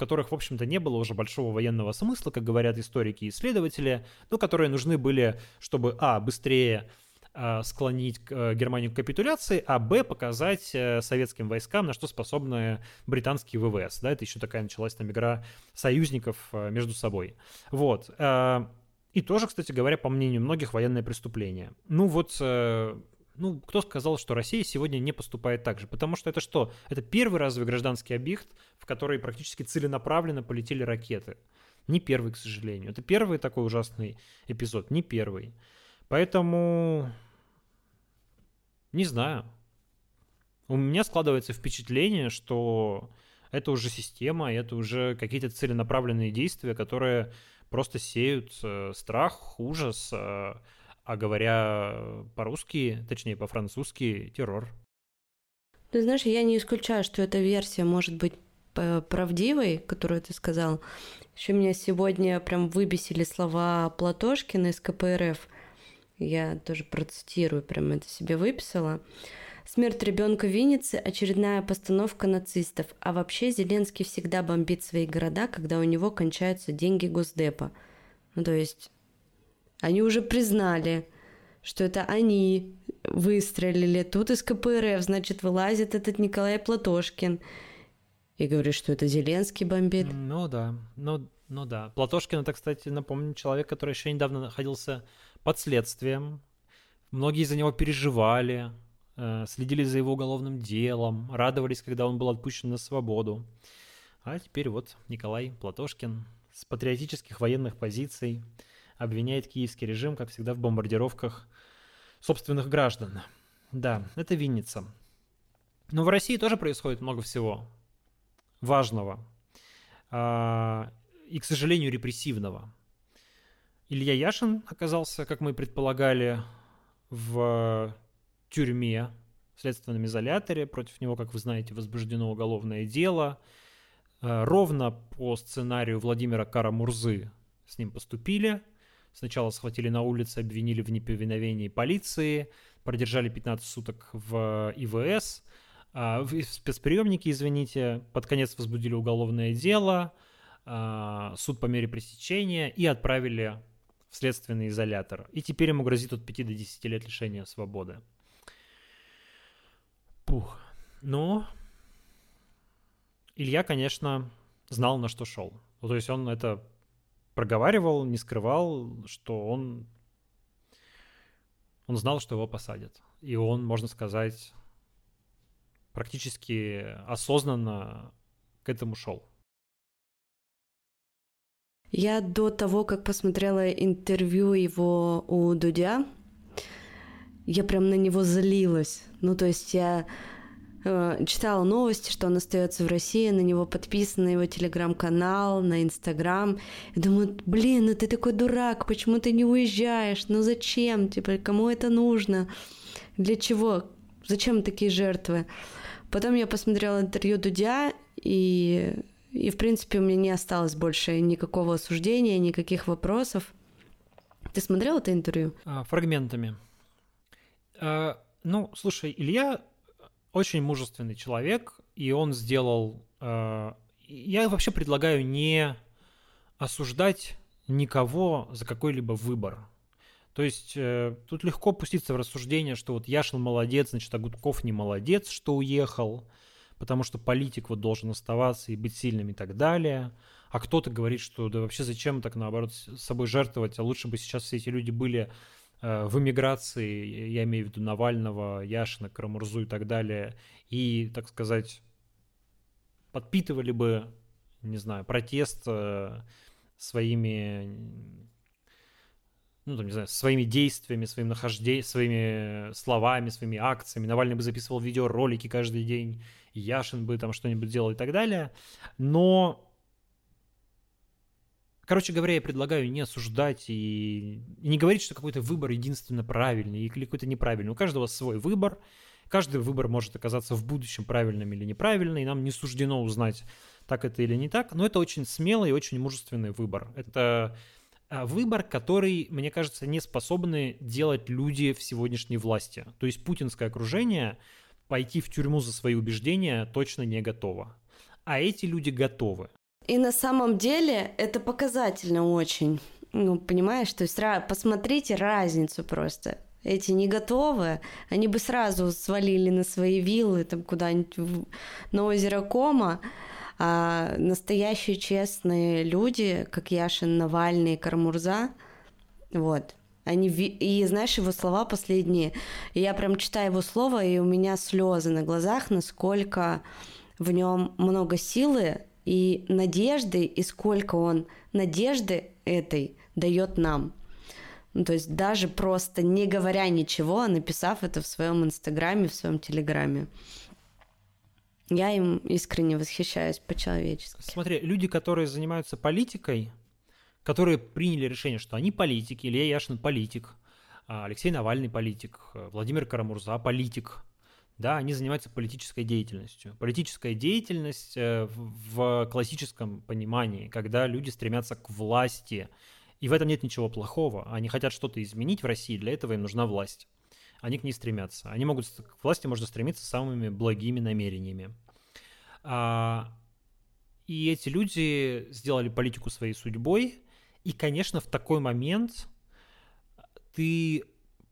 которых, в общем-то, не было уже большого военного смысла, как говорят историки и исследователи, но которые нужны были, чтобы, быстрее склонить Германию к капитуляции, а, б, показать советским войскам, на что способны британские ВВС. Да, это еще такая началась там игра союзников между собой. Вот. И тоже, кстати говоря, по мнению многих, военное преступление. Ну вот, кто сказал, что Россия сегодня не поступает так же? Потому что это что? Это первый разовый гражданский объект, в который практически целенаправленно полетели ракеты. Не первый, к сожалению. Это первый такой ужасный эпизод, не первый. Поэтому, не знаю. У меня складывается впечатление, что это уже система, это уже какие-то целенаправленные действия, которые просто сеют страх, ужас, а говоря по-русски, точнее по-французски, террор. Ты знаешь, я не исключаю, что эта версия может быть правдивой, которую ты сказал. Еще меня сегодня прям выбесили слова Платошкина из КПРФ. Я тоже процитирую, прям это себе выписала. «Смерть ребенка в Виннице – очередная постановка нацистов. А вообще Зеленский всегда бомбит свои города, когда у него кончаются деньги Госдепа». Ну, то есть они уже признали, что это они выстрелили. Тут из КПРФ, значит, вылазит этот Николай Платошкин и говорит, что это Зеленский бомбит. Ну да, ну да. Платошкин – это, кстати, напомню, человек, который еще недавно находился под следствием. Многие за него переживали, следили за его уголовным делом, радовались, когда он был отпущен на свободу. А теперь вот Николай Платошкин с патриотических военных позиций обвиняет киевский режим, как всегда, в бомбардировках собственных граждан. Да, это Винница. Но в России тоже происходит много всего важного и, к сожалению, репрессивного. Илья Яшин оказался, как мы предполагали, в тюрьме, в следственном изоляторе. Против него, как вы знаете, возбуждено уголовное дело. Ровно по сценарию Владимира Кара-Мурзы с ним поступили. Сначала схватили на улице, обвинили в неповиновении полиции, продержали 15 суток в ИВС, в спецприемнике, извините. Под конец возбудили уголовное дело, суд по мере пресечения и отправили в следственный изолятор. И теперь ему грозит от 5 до 10 лет лишения свободы. Пух. Но Илья, конечно, знал, на что шел. Ну, то есть он это проговаривал, не скрывал, что он знал, что его посадят. И он, можно сказать, практически осознанно к этому шел. Я до того, как посмотрела интервью его у Дудя, я прям на него залилась. Ну, то есть я читала новости, что он остается в России, на него подписан, на его телеграм-канал, на Инстаграм. Я думаю, блин, ну ты такой дурак, почему ты не уезжаешь? Ну зачем? Типа, кому это нужно? Для чего? Зачем такие жертвы? Потом я посмотрела интервью Дудя, и в принципе, у меня не осталось больше никакого осуждения, никаких вопросов. Ты смотрел это интервью? Фрагментами. Ну, слушай, Илья очень мужественный человек, и он сделал... Я вообще предлагаю не осуждать никого за какой-либо выбор. То есть тут легко пуститься в рассуждение, что вот Яшин молодец, значит, а Гудков не молодец, что уехал, потому что политик вот должен оставаться и быть сильным и так далее. А кто-то говорит, что да вообще зачем так, наоборот, с собой жертвовать, а лучше бы сейчас все эти люди были в эмиграции, я имею в виду Навального, Яшина, Кара-Мурзу и так далее, и, так сказать, подпитывали бы, не знаю, протест своими... ну, там, не знаю, своими действиями, своим нахождением, своими словами, своими акциями. Навальный бы записывал видеоролики каждый день, Яшин бы там что-нибудь делал и так далее. Но, короче говоря, я предлагаю не осуждать и не говорить, что какой-то выбор единственно правильный или какой-то неправильный. У каждого свой выбор. Каждый выбор может оказаться в будущем правильным или неправильным, и нам не суждено узнать, так это или не так. Но это очень смелый и очень мужественный выбор. Это... выбор, который, мне кажется, не способны делать люди в сегодняшней власти. То есть путинское окружение пойти в тюрьму за свои убеждения точно не готово. А эти люди готовы. И на самом деле это показательно очень. Ну, понимаешь, то есть посмотрите разницу просто. Эти не готовы, они бы сразу свалили на свои виллы, там куда-нибудь на озеро Кома. А настоящие честные люди, как Яшин, Навальный, Кара-Мурза, вот, они, и знаешь, его слова последние, я прям читаю его слова, и у меня слезы на глазах, насколько в нем много силы и надежды, и сколько он надежды этой дает нам. Ну, то есть даже просто не говоря ничего, а написав это в своем Инстаграме, в своем Телеграме. Я им искренне восхищаюсь по-человечески. Смотри, люди, которые занимаются политикой, которые приняли решение, что они политики, Илья Яшин политик, Алексей Навальный политик, Владимир Кара-Мурза политик, да, они занимаются политической деятельностью. Политическая деятельность в классическом понимании, когда люди стремятся к власти, и в этом нет ничего плохого. Они хотят что-то изменить в России, для этого им нужна власть. Они к ней стремятся. Они могут к власти можно стремиться самыми благими намерениями. И эти люди сделали политику своей судьбой. И, конечно, в такой момент ты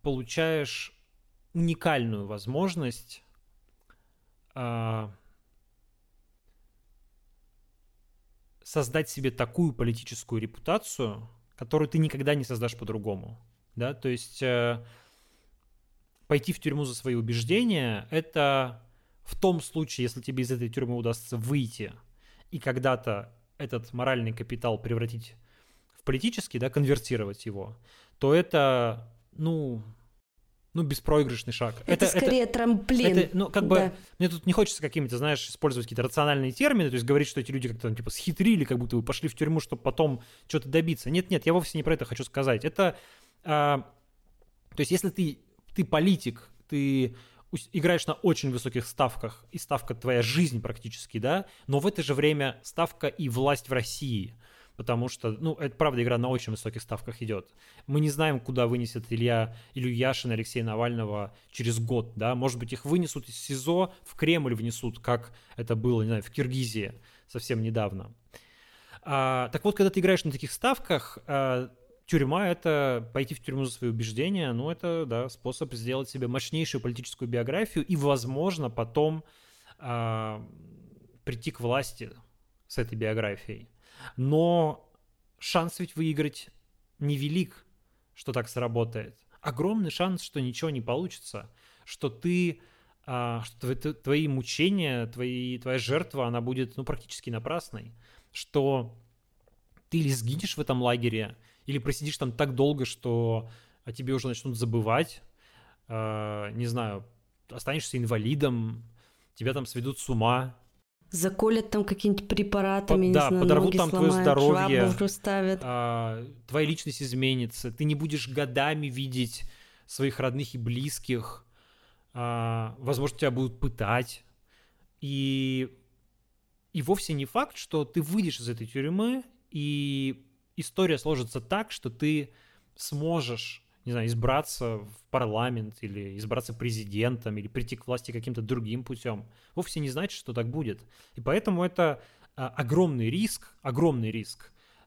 получаешь уникальную возможность создать себе такую политическую репутацию, которую ты никогда не создашь по-другому. Да? То есть... пойти в тюрьму за свои убеждения – это в том случае, если тебе из этой тюрьмы удастся выйти и когда-то этот моральный капитал превратить в политический, да, конвертировать его, то это, ну беспроигрышный шаг. Это скорее трамплин. Это, да. Мне тут не хочется какими-то, знаешь, использовать какие-то рациональные термины, то есть говорить, что эти люди как-то типа схитрили, как будто вы пошли в тюрьму, чтобы потом что-то добиться. Нет, я вовсе не про это хочу сказать. Это, то есть если ты политик, ты играешь на очень высоких ставках, и ставка твоя жизнь практически, да, но в это же время ставка и власть в России, потому что, это правда игра на очень высоких ставках идет. Мы не знаем, куда вынесет Илью Яшина, Алексея Навального через год, да, может быть, их вынесут из СИЗО, в Кремль внесут, как это было, не знаю, в Киргизии совсем недавно. Так вот, когда ты играешь на таких ставках, тюрьма — это пойти в тюрьму за свои убеждения, это, да, способ сделать себе мощнейшую политическую биографию и, возможно, потом прийти к власти с этой биографией. Но шанс ведь выиграть невелик, что так сработает. Огромный шанс, что ничего не получится, что твои мучения, твоя жертва, она будет, практически напрасной, что ты или сгинешь в этом лагере, или просидишь там так долго, что о тебе уже начнут забывать, не знаю, останешься инвалидом, тебя там сведут с ума. Заколят там какими-нибудь препаратами, подорвут ноги там сломают, твое здоровье, швабру ставят. Твоя личность изменится, ты не будешь годами видеть своих родных и близких, возможно, тебя будут пытать. И вовсе не факт, что ты выйдешь из этой тюрьмы, и история сложится так, что ты сможешь, не знаю, избраться в парламент или избраться президентом или прийти к власти каким-то другим путем. Вовсе не значит, что так будет. И поэтому это огромный риск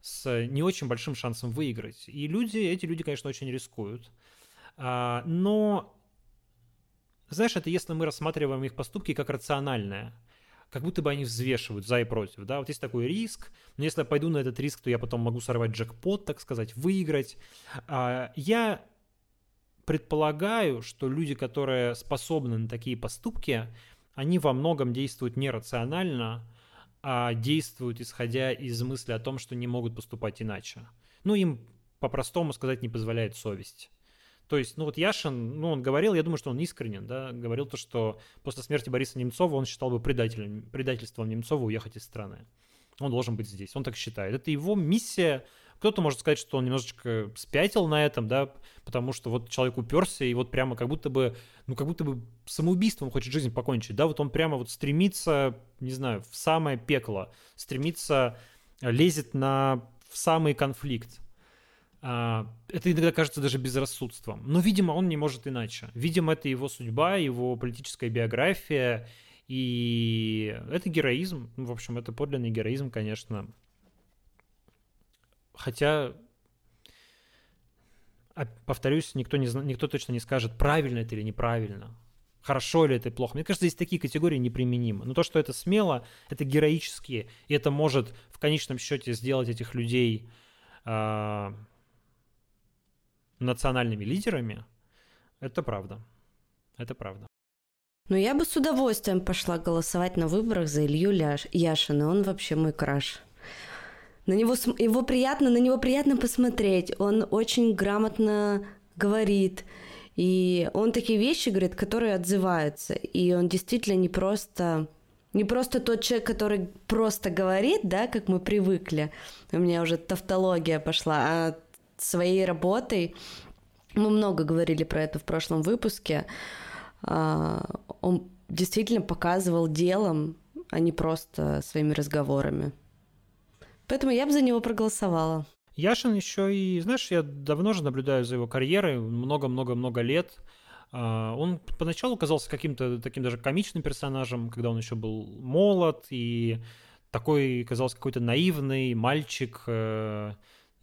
с не очень большим шансом выиграть. И эти люди, конечно, очень рискуют. Но, знаешь, это если мы рассматриваем их поступки как рациональное, как будто бы они взвешивают за и против, да, вот есть такой риск, но если я пойду на этот риск, то я потом могу сорвать джекпот, так сказать, выиграть. Я предполагаю, что люди, которые способны на такие поступки, они во многом действуют нерационально, а действуют, исходя из мысли о том, что не могут поступать иначе. Ну, им по-простому сказать не позволяет совесть. То есть, ну вот Яшин, ну он говорил, я думаю, что он искренен, да, говорил то, что после смерти Бориса Немцова он считал бы предательством Немцова уехать из страны. Он должен быть здесь, он так считает. Это его миссия. Кто-то может сказать, что он немножечко спятил на этом, да, потому что вот человек уперся и вот прямо как будто бы самоубийством хочет жизнь покончить, да, вот он прямо вот стремится, не знаю, в самое пекло, лезет в самый конфликт. Это иногда кажется даже безрассудством. Но, видимо, он не может иначе. Видимо, это его судьба, его политическая биография. И это героизм. В общем, это подлинный героизм, конечно. Хотя, повторюсь, никто точно не скажет, правильно это или неправильно, хорошо ли это или плохо. Мне кажется, здесь такие категории неприменимы. Но то, что это смело, это героически. И это может в конечном счете сделать этих людей... национальными лидерами, это правда. Это правда. Ну, я бы с удовольствием пошла голосовать на выборах за Илью Яшина. Он вообще мой краш. На него приятно посмотреть. Он очень грамотно говорит. И он такие вещи говорит, которые отзываются. И он действительно не просто тот человек, который просто говорит, да, как мы привыкли. У меня уже тавтология пошла. А своей работой, мы много говорили про это в прошлом выпуске, он действительно показывал делом, а не просто своими разговорами. Поэтому я бы за него проголосовала. Яшин еще и, знаешь, я давно же наблюдаю за его карьерой, много-много-много лет. Он поначалу казался каким-то таким даже комичным персонажем, когда он еще был молод, и такой казался какой-то наивный мальчик.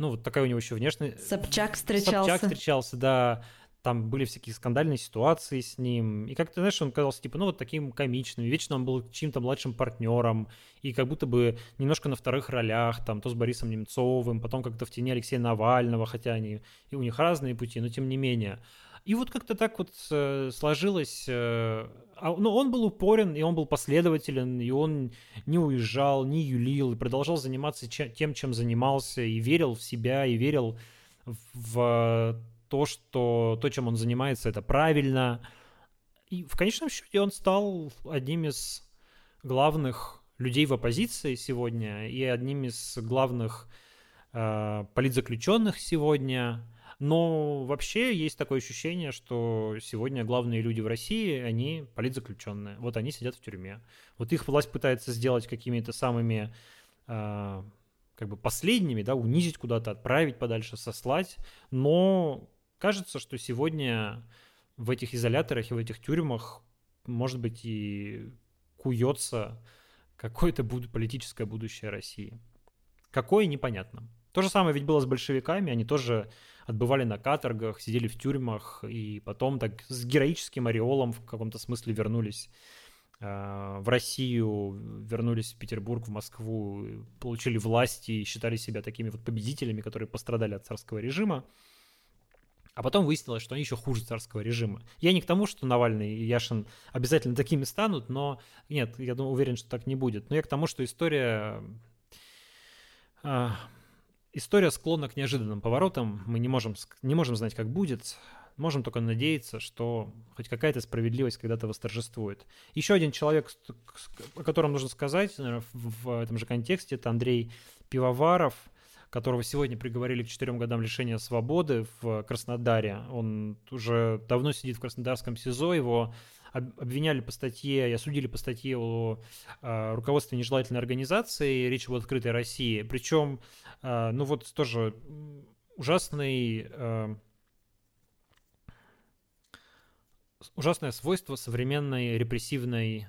Ну, вот такая у него еще внешность. Собчак встречался, да. Там были всякие скандальные ситуации с ним. И как-то, знаешь, он казался, типа, ну, вот таким комичным. И вечно он был чьим-то младшим партнером. И как будто бы немножко на вторых ролях. Там то с Борисом Немцовым, потом как-то в тени Алексея Навального. Хотя и у них разные пути, но тем не менее. И вот как-то так вот сложилось. Ну, он был упорен, и он был последователен, и он не уезжал, не юлил, и продолжал заниматься тем, чем занимался, и верил в себя, и верил в то, что то, чем он занимается, это правильно. И в конечном счете он стал одним из главных людей в оппозиции сегодня и одним из главных политзаключенных сегодня. Но вообще есть такое ощущение, что сегодня главные люди в России, они политзаключенные. Вот они сидят в тюрьме. Вот их власть пытается сделать какими-то самыми как бы последними, да, унизить куда-то, отправить подальше, сослать. Но кажется, что сегодня в этих изоляторах и в этих тюрьмах, может быть, и куется какое-то политическое будущее России. Какое — непонятно. То же самое ведь было с большевиками, они тоже отбывали на каторгах, сидели в тюрьмах, и потом так с героическим ореолом в каком-то смысле вернулись в Россию, вернулись в Петербург, в Москву, получили власть и считали себя такими вот победителями, которые пострадали от царского режима. А потом выяснилось, что они еще хуже царского режима. Я не к тому, что Навальный и Яшин обязательно такими станут, но нет, я уверен, что так не будет. Но я к тому, что История склонна к неожиданным поворотам, мы не можем знать, как будет, можем только надеяться, что хоть какая-то справедливость когда-то восторжествует. Еще один человек, о котором нужно сказать, наверное, в этом же контексте, это Андрей Пивоваров, которого сегодня приговорили к 4 годам лишения свободы в Краснодаре. Он уже давно сидит в Краснодарском СИЗО, его обвиняли по статье, осудили по статье о руководстве нежелательной организации, речь была о «Открытой России». Причем, ну вот тоже ужасное свойство современной репрессивной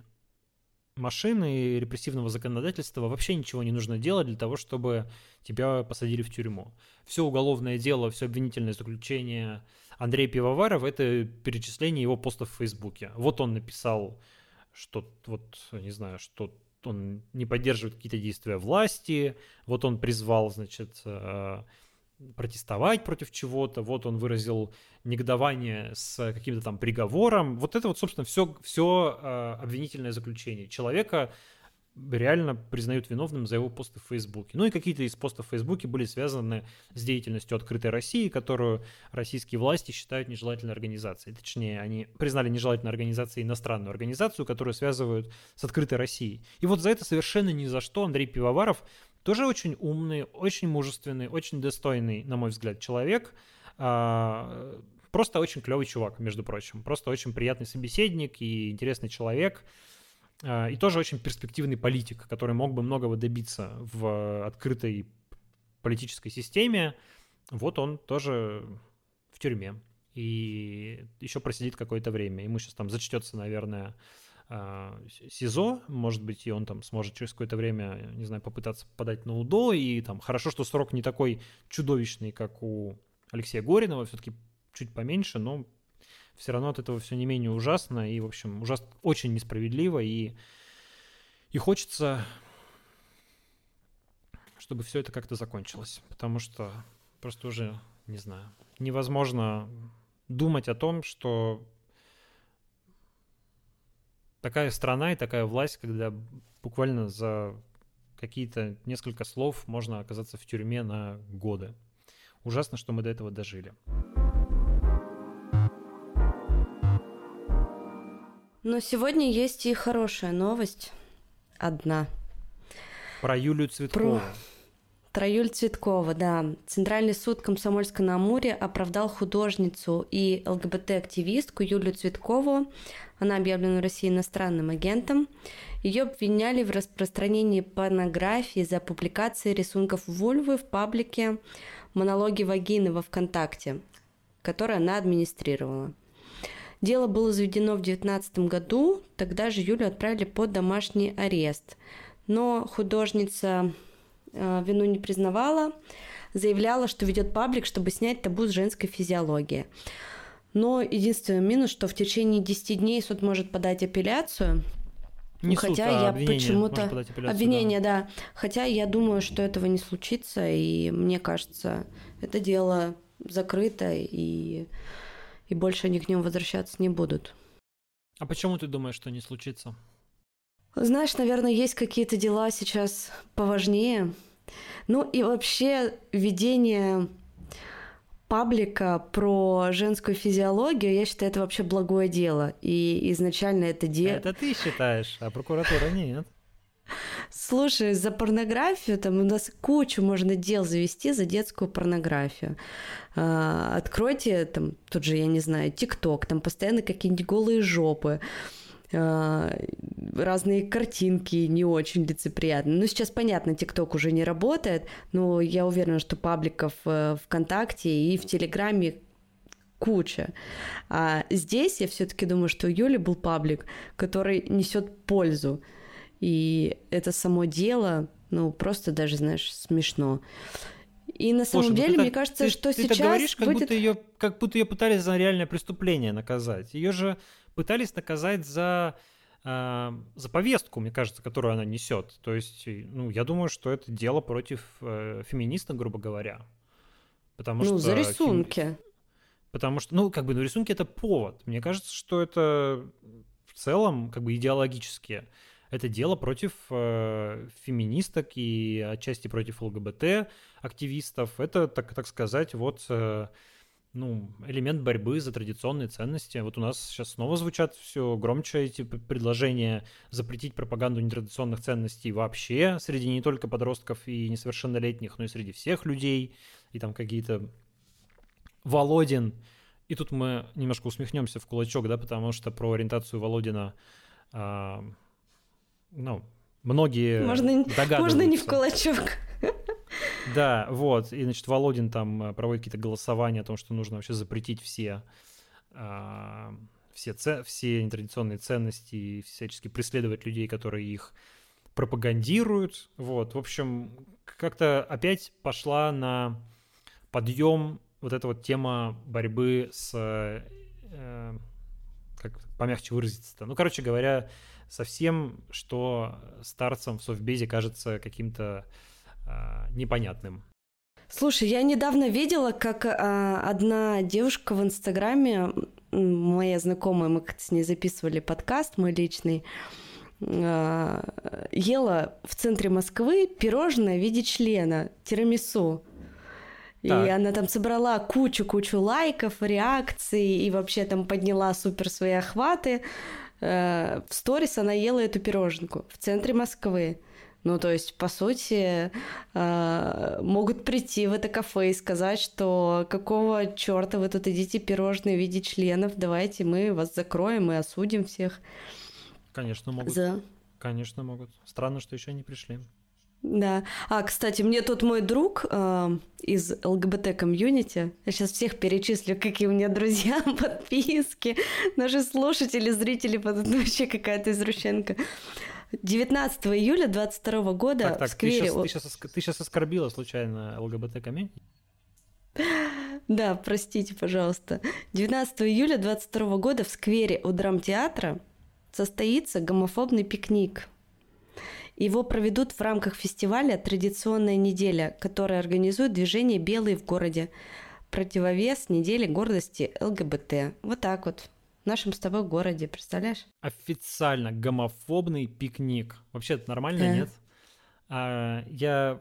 машины и репрессивного законодательства: вообще ничего не нужно делать для того, чтобы тебя посадили в тюрьму. Все уголовное дело, все обвинительное заключение Андрея Пивоварова — это перечисление его постов в Фейсбуке. Вот он написал, что что он не поддерживает какие-то действия власти, вот он призвал, протестовать против чего-то, вот он выразил негодование с каким-то там приговором. Вот это вот, собственно, все обвинительное заключение. Человека реально признают виновным за его посты в Фейсбуке. Ну и какие-то из постов в Фейсбуке были связаны с деятельностью «Открытой России», которую российские власти считают нежелательной организацией. Точнее, они признали нежелательной организацией иностранную организацию, которую связывают с «Открытой Россией». И вот за это совершенно ни за что Андрей Пивоваров, тоже очень умный, очень мужественный, очень достойный, на мой взгляд, человек. Просто очень клевый чувак, между прочим. Просто очень приятный собеседник и интересный человек. И тоже очень перспективный политик, который мог бы многого добиться в открытой политической системе. Вот он тоже в тюрьме. И еще просидит какое-то время. Ему сейчас там зачтется, наверное, СИЗО, может быть, и он там сможет через какое-то время, не знаю, попытаться подать на УДО, и там хорошо, что срок не такой чудовищный, как у Алексея Горинова, все-таки чуть поменьше, но все равно от этого все не менее ужасно, и, в общем, очень несправедливо, и хочется, чтобы все это как-то закончилось, потому что просто уже, не знаю, невозможно думать о том, что такая страна и такая власть, когда буквально за какие-то несколько слов можно оказаться в тюрьме на годы. Ужасно, что мы до этого дожили. Но сегодня есть и хорошая новость. Одна. Про Юлию Цветкову. Про Юлю Цветкову, да. Центральный суд Комсомольска-на-Амуре оправдал художницу и ЛГБТ-активистку Юлию Цветкову. Она объявлена в России иностранным агентом. Ее обвиняли в распространении порнографии за публикацией рисунков вульвы в паблике «Монологи вагины» во ВКонтакте, который она администрировала. Дело было заведено в 2019 году. Тогда же Юлю отправили под домашний арест. Но художница вину не признавала, заявляла, что ведет паблик, чтобы снять табу с женской физиологии. Но единственный минус, что в течение 10 дней суд может подать апелляцию. Не хотя суд, а я обвинение. Почему-то обвинение, да. Хотя я думаю, что этого не случится, и мне кажется, это дело закрыто, и больше они к нему возвращаться не будут. А почему ты думаешь, что не случится? Знаешь, наверное, есть какие-то дела сейчас поважнее. Ну и вообще ведение паблика про женскую физиологию, я считаю, это вообще благое дело. И изначально это дело... Это ты считаешь, а прокуратура нет. Слушай, за порнографию там у нас кучу можно дел завести за детскую порнографию. Откройте там, тут же, я не знаю, ТикТок, там постоянно какие-нибудь голые жопы, разные картинки не очень лицеприятные. Ну, сейчас, понятно, ТикТок уже не работает, но я уверена, что пабликов ВКонтакте и в Телеграме куча. А здесь я все-таки думаю, что у Юли был паблик, который несет пользу. И это само дело, ну, просто даже, знаешь, смешно. И на самом деле, мне кажется, что сейчас ты говоришь, как будто ее пытались за реальное преступление наказать. Ее же пытались наказать за повестку, мне кажется, которую она несет. То есть, ну, я думаю, что это дело против феминиста, грубо говоря. Потому что за рисунки. Потому что, рисунки — это повод. Мне кажется, что это в целом идеологически. Это дело против феминисток и отчасти против ЛГБТ-активистов. Это, так сказать, элемент борьбы за традиционные ценности. Вот у нас сейчас снова звучат все громче эти предложения запретить пропаганду нетрадиционных ценностей вообще среди не только подростков и несовершеннолетних, но и среди всех людей. И там какие-то Володин И тут мы немножко усмехнемся в кулачок, да, потому что про ориентацию Володина, многие догадываются. Можно не в кулачок. Да, вот. И, значит, Володин там проводит какие-то голосования о том, что нужно вообще запретить все нетрадиционные ценности и всячески преследовать людей, которые их пропагандируют. Вот. В общем, как-то опять пошла на подъем вот эта вот тема борьбы с... как помягче выразиться-то? Короче говоря, со всем, что старцам в Совбезе кажется каким-то непонятным. Слушай, я недавно видела, как одна девушка в Инстаграме, моя знакомая, мы как-то с ней записывали подкаст, мой личный, ела в центре Москвы пирожное в виде члена, тирамису. Так. И она там собрала кучу лайков, реакций, и вообще там подняла супер свои охваты. В сторис она ела эту пироженку в центре Москвы. То есть, по сути, могут прийти в это кафе и сказать, что какого чёрта вы тут едите пирожные в виде членов, давайте мы вас закроем и осудим всех. Конечно, могут. Да. Конечно, могут. Странно, что еще не пришли. Да. Кстати, мне тут мой друг из ЛГБТ-комьюнити, я сейчас всех перечислю, какие у меня друзья, подписки, наши слушатели, зрители, вообще какая-то извращенка. 19 июля 22 года так, в сквере... Ты сейчас оскорбила случайно ЛГБТ-комьюнити? Да, простите, пожалуйста. 19 июля 22 года в сквере у драмтеатра состоится гомофобный пикник. Его проведут в рамках фестиваля «Традиционная неделя», которая организует движение «Белые в городе». Противовес неделе гордости ЛГБТ. Вот так вот. В нашем с тобой городе, представляешь? Официально гомофобный пикник. Вообще это нормально, нет? Я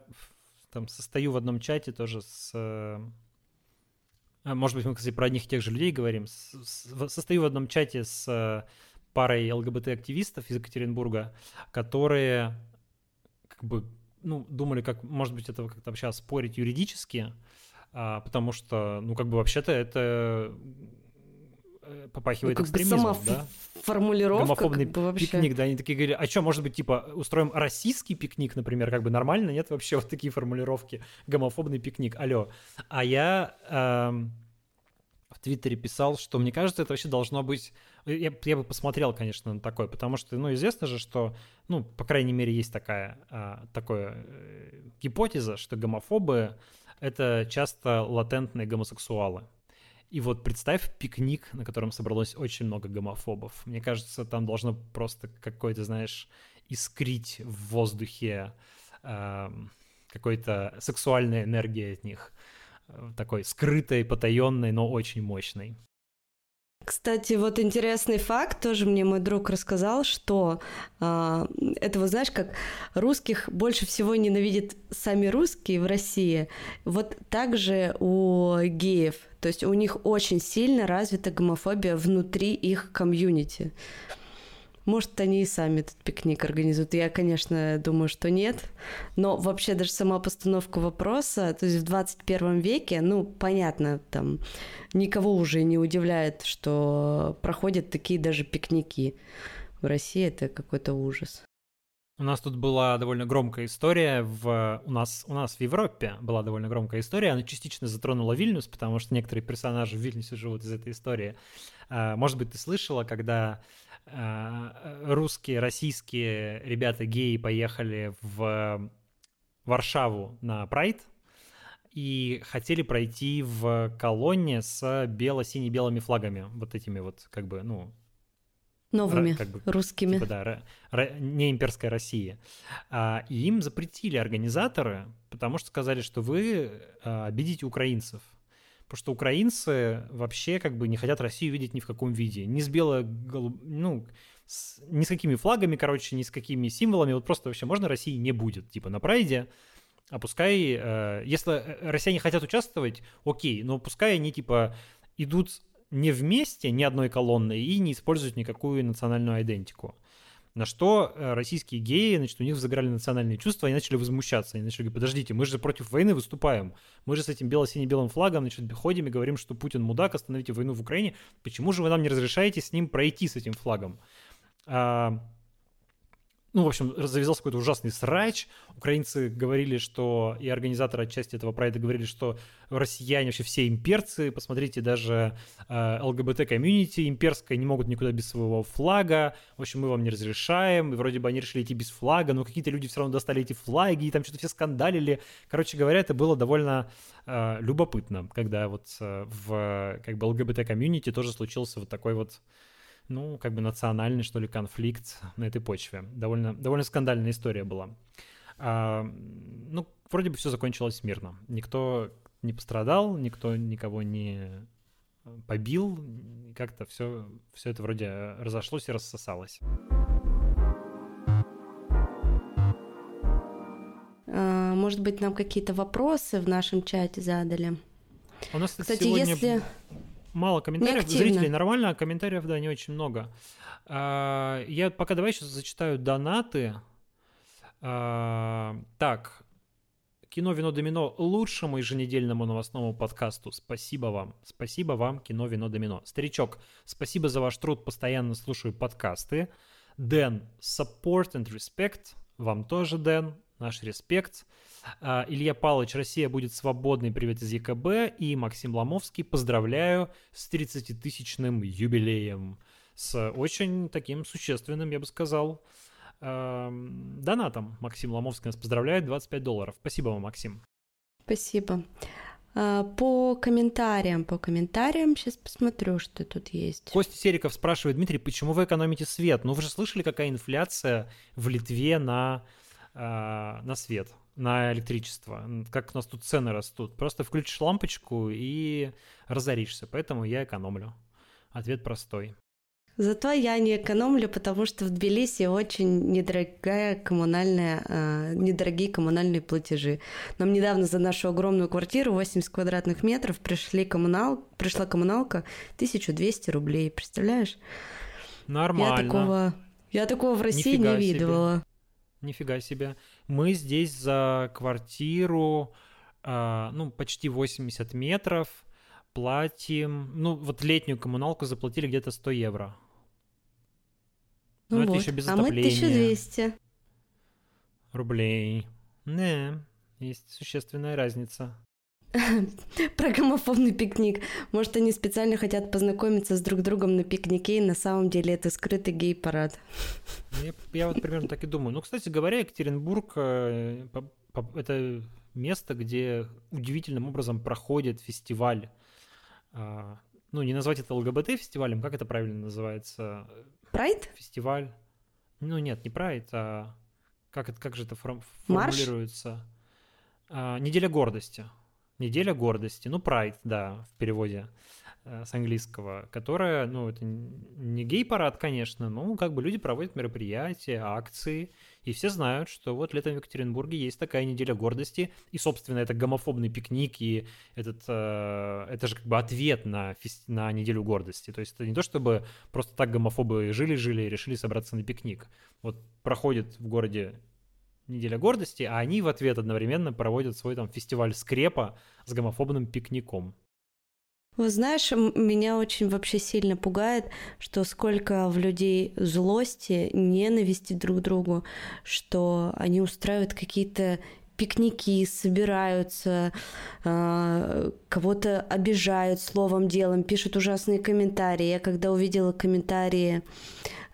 там состою в одном чате тоже с... Может быть, мы, кстати, про одних и тех же людей говорим. Состою в одном чате с... парой ЛГБТ-активистов из Екатеринбурга, которые думали, как, может быть, это как-то вообще оспорить юридически, потому что, вообще-то это попахивает экстремизмом, да? Формулировка. Гомофобный пикник, да, они такие говорили, а что, может быть, типа, устроим российский пикник, например, нормально, нет вообще вот такие формулировки, гомофобный пикник, алло. А я... в Твиттере писал, что, мне кажется, это вообще должно быть... Я бы посмотрел, конечно, на такое, потому что, известно же, что, по крайней мере, есть такая гипотеза, что гомофобы — это часто латентные гомосексуалы. И вот представь пикник, на котором собралось очень много гомофобов. Мне кажется, там должно просто какой-то, искрить в воздухе какой-то сексуальной энергии от них. Такой скрытой, потаенной, но очень мощной. Кстати, вот интересный факт, тоже мне мой друг рассказал, что это, как русских больше всего ненавидят сами русские в России, вот так же у геев, то есть у них очень сильно развита гомофобия внутри их комьюнити. Может, они и сами этот пикник организуют. Я, конечно, думаю, что нет. Но вообще даже сама постановка вопроса, то есть в 21 веке, понятно, там никого уже не удивляет, что проходят такие даже пикники. В России это какой-то ужас. У нас тут была довольно громкая история. У нас в Европе была довольно громкая история. Она частично затронула Вильнюс, потому что некоторые персонажи в Вильнюсе живут из этой истории. Может быть, ты слышала, когда... русские, российские ребята, геи, поехали в Варшаву на Прайд и хотели пройти в колонне с бело-сине-белыми флагами, вот этими вот новыми, русскими. Не имперской России. И им запретили организаторы, потому что сказали, что вы обидите украинцев. Потому что украинцы вообще не хотят Россию видеть ни в каком виде. Ни с бело-голубым, ни с какими флагами, ни с какими символами. Вот просто вообще можно России не будет. Типа на Прайде, а пускай... если россияне хотят участвовать, окей, но пускай они идут не вместе, ни одной колонной, и не используют никакую национальную идентику. На что российские геи, значит, у них взыграли национальные чувства, они начали возмущаться, они начали говорить: подождите, мы же против войны выступаем, мы же с этим бело-сине-белым флагом, значит, ходим и говорим, что Путин мудак, остановите войну в Украине, почему же вы нам не разрешаете с ним пройти, с этим флагом? Ну, в общем, завязался какой-то ужасный срач. Украинцы говорили, что... И организаторы отчасти этого прайда говорили, что россияне вообще все имперцы. Посмотрите, даже ЛГБТ-комьюнити имперская не могут никуда без своего флага. В общем, мы вам не разрешаем. И вроде бы они решили идти без флага, но какие-то люди все равно достали эти флаги, и там что-то все скандалили. Короче говоря, это было довольно любопытно, когда вот в как бы ЛГБТ-комьюнити тоже случился вот такой вот... ну, как бы национальный, что ли, конфликт на этой почве. Довольно скандальная история была. Ну, вроде бы все закончилось мирно. Никто не пострадал, никто никого не побил. Как-то все это вроде разошлось и рассосалось. Может быть, нам какие-то вопросы в нашем чате задали? У нас, кстати, сегодня... если... мало комментариев, зрителей нормально, а комментариев, да, не очень много. Я пока давай сейчас зачитаю донаты. Так, «Кино, вино, домино» — лучшему еженедельному новостному подкасту. Спасибо вам. Спасибо вам, «Кино, вино, домино». Старичок, спасибо за ваш труд, постоянно слушаю подкасты. Дэн, support and respect. Вам тоже, Дэн, наш респект. Илья Палыч, Россия будет свободной, привет из ЕКБ. И Максим Ломовский, поздравляю с 30-тысячным юбилеем. С очень таким существенным, я бы сказал, донатом. Максим Ломовский нас поздравляет, $25. Спасибо вам, Максим. Спасибо. По комментариям, сейчас посмотрю, что тут есть. Костя Сериков спрашивает: Дмитрий, почему вы экономите свет? Ну вы же слышали, какая инфляция в Литве на свет, на электричество, как у нас тут цены растут. Просто включишь лампочку и разоришься, поэтому я экономлю. Ответ простой. Зато я не экономлю, потому что в Тбилиси очень недорогие коммунальные платежи. Нам недавно за нашу огромную квартиру 80 квадратных метров пришла коммуналка 1200 рублей, представляешь? Нормально. Я такого в России нифига не видывала. Себе. Нифига себе. Мы здесь за квартиру, почти 80 метров платим, летнюю коммуналку заплатили где-то €100. Ну вот. Это еще без отопления. А мы 1200 рублей. Да, есть существенная разница. Про гомофобный пикник. Может, они специально хотят познакомиться с друг другом на пикнике, и на самом деле это скрытый гей-парад. Я вот примерно так и думаю. Ну, кстати говоря, Екатеринбург — это место, где удивительным образом проходит фестиваль. Ну, не назвать это ЛГБТ-фестивалем, как это правильно называется? Прайд? Фестиваль. Ну, нет, не прайд, а как же это формулируется? Неделя гордости. Неделя гордости, Pride, да, в переводе с английского, которая, это не гей-парад, конечно, но как бы люди проводят мероприятия, акции, и все знают, что вот летом в Екатеринбурге есть такая неделя гордости, и, собственно, это гомофобный пикник, и это же как бы ответ на неделю гордости, то есть это не то, чтобы просто так гомофобы жили-жили и решили собраться на пикник, вот проходит в городе неделя гордости, а они в ответ одновременно проводят свой фестиваль скрепа с гомофобным пикником. Вы знаешь, меня очень вообще сильно пугает, что сколько в людей злости, ненависти друг к другу, что они устраивают какие-то пикники, собираются, кого-то обижают словом, делом, пишут ужасные комментарии. Я когда увидела комментарии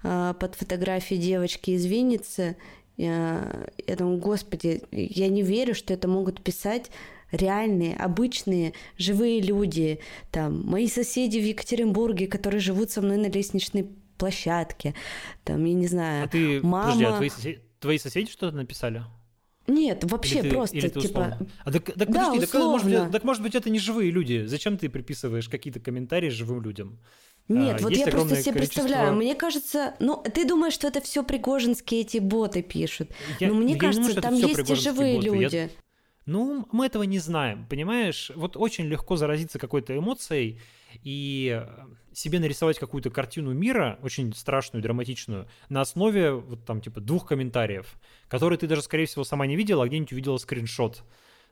под фотографией девочки из Винницы, я думаю, господи, я не верю, что это могут писать реальные, обычные, живые люди. Там, мои соседи в Екатеринбурге, которые живут со мной на лестничной площадке. Там, я не знаю, мама... Подожди, а твои соседи что-то написали? Нет, вообще или ты типа... может быть, это не живые люди. Зачем ты приписываешь какие-то комментарии живым людям? Нет, вот я просто себе представляю, мне кажется, ты думаешь, что это все пригожинские эти боты пишут, но мне кажется, там есть и живые люди. Мы этого не знаем, понимаешь? Вот очень легко заразиться какой-то эмоцией и себе нарисовать какую-то картину мира, очень страшную, драматичную, на основе вот там типа двух комментариев, которые ты даже, скорее всего, сама не видела, а где-нибудь увидела скриншот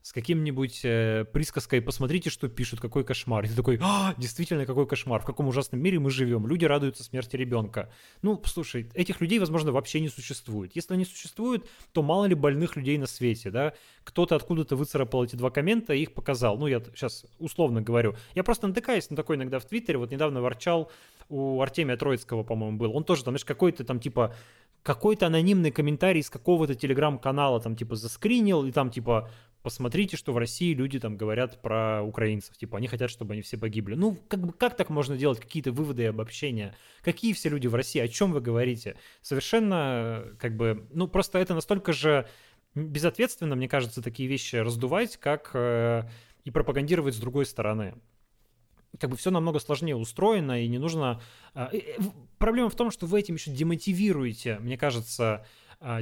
с каким-нибудь присказкой «Посмотрите, что пишут, какой кошмар». И ты такой: «А, действительно, какой кошмар, в каком ужасном мире мы живем, люди радуются смерти ребенка». Ну, слушай, этих людей, возможно, вообще не существует. Если они существуют, то мало ли больных людей на свете, да? Кто-то откуда-то выцарапал эти два коммента и их показал. Ну, я сейчас условно говорю. Я просто натыкаюсь на такое иногда в Твиттере. Вот недавно ворчал, у Артемия Троицкого, по-моему, был. Он тоже там, знаешь, какой-то там типа... какой-то анонимный комментарий из какого-то телеграм-канала там типа заскринил, и там типа «Посмотрите, что в России люди там говорят про украинцев, типа они хотят, чтобы они все погибли». Ну, как так можно делать какие-то выводы и обобщения? Какие все люди в России? О чем вы говорите? Совершенно как бы... Ну, просто это настолько же безответственно, мне кажется, такие вещи раздувать, как и пропагандировать с другой стороны. Как бы все намного сложнее устроено, и не нужно... Проблема в том, что вы этим еще демотивируете, мне кажется,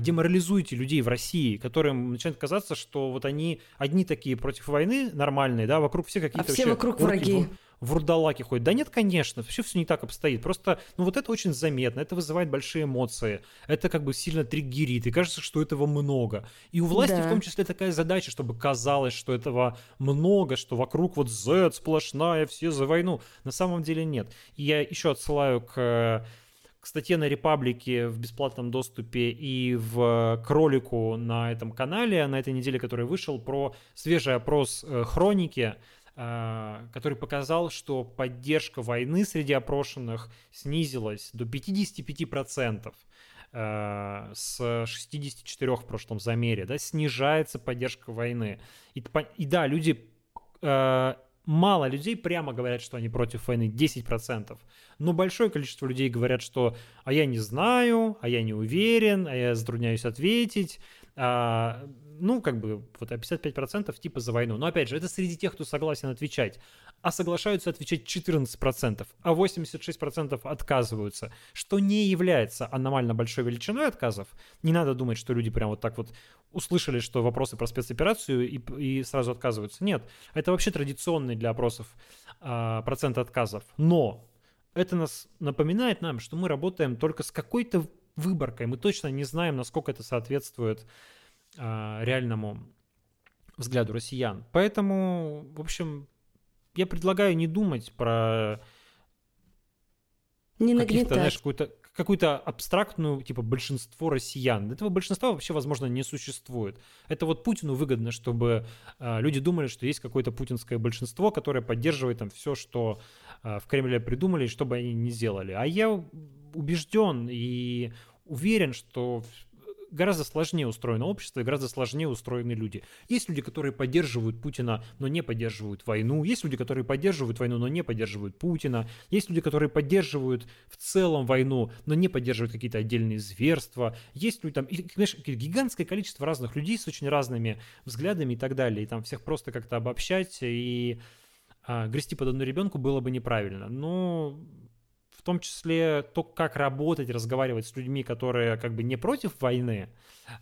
деморализуете людей в России, которым начинает казаться, что вот они одни такие против войны нормальные, да, вокруг все какие-то... А все вокруг враги. Вурдалаки ходят. Да нет, конечно, вообще все не так обстоит. Просто, ну вот это очень заметно, это вызывает большие эмоции, это как бы сильно триггерит, и кажется, что этого много. И у власти да. В том числе такая задача, чтобы казалось, что этого много, что вокруг вот Z сплошная, все за войну. На самом деле нет. И я еще отсылаю к статье на Репаблике в бесплатном доступе и к ролику на этом канале, на этой неделе, который вышел, про свежий опрос «Хроники», который показал, что поддержка войны среди опрошенных снизилась до 55% с 64% в прошлом замере. Да, снижается поддержка войны. И да, люди... Мало людей прямо говорят, что они против войны, 10%. Но большое количество людей говорят, что «а я не знаю», «а я не уверен», «а я затрудняюсь ответить». Ну, как бы, вот 55% типа за войну. Но, опять же, это среди тех, кто согласен отвечать. А соглашаются отвечать 14%, а 86% отказываются, что не является аномально большой величиной отказов. Не надо думать, что люди прям вот так вот услышали, что вопросы про спецоперацию и сразу отказываются. Нет, это вообще традиционный для опросов процент отказов. Но это нас напоминает нам, что мы работаем только с какой-то выборкой. Мы точно не знаем, насколько это соответствует реальному взгляду россиян. Поэтому, в общем, я предлагаю не думать про какую-то абстрактную, типа, большинство россиян. Этого большинства вообще, возможно, не существует. Это вот Путину выгодно, чтобы люди думали, что есть какое-то путинское большинство, которое поддерживает там все, что в Кремле придумали, и что бы они ни сделали. А я убежден и уверен, что... Гораздо сложнее устроено общество и гораздо сложнее устроены люди. Есть люди, которые поддерживают Путина, но не поддерживают войну. Есть люди, которые поддерживают войну, но не поддерживают Путина. Есть люди, которые поддерживают в целом войну, но не поддерживают какие-то отдельные зверства. Есть люди там, и, знаешь, гигантское количество разных людей с очень разными взглядами и так далее. И там всех просто как-то обобщать и грести под одну ребенку было бы неправильно. Но... В том числе то, как работать, разговаривать с людьми, которые как бы не против войны,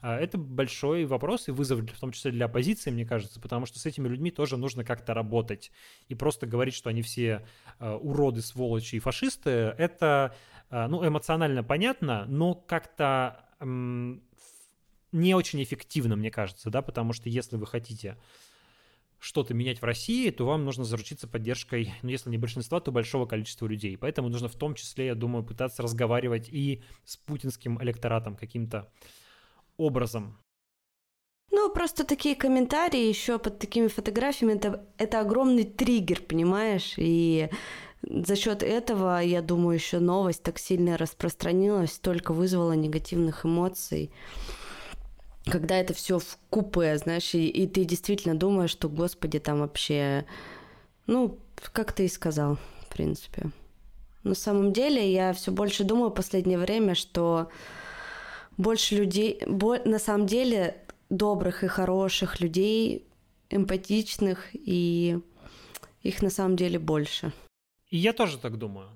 это большой вопрос и вызов, в том числе для оппозиции, мне кажется, потому что с этими людьми тоже нужно как-то работать. И просто говорить, что они все уроды, сволочи и фашисты, это ну, эмоционально понятно, но как-то не очень эффективно, мне кажется, да, потому что если вы хотите... что-то менять в России, то вам нужно заручиться поддержкой, ну, если не большинства, то большого количества людей. Поэтому нужно в том числе, я думаю, пытаться разговаривать и с путинским электоратом каким-то образом. Ну, просто такие комментарии еще под такими фотографиями, это огромный триггер, понимаешь? И за счет этого, я думаю, еще новость так сильно распространилась, столько вызвала негативных эмоций. Когда это все в купе, знаешь, и ты действительно думаешь, что, господи, там вообще... Ну, как ты и сказал, в принципе. На самом деле, я все больше думаю в последнее время, что больше людей... На самом деле, добрых и хороших людей, эмпатичных, и их на самом деле больше. И я тоже так думаю.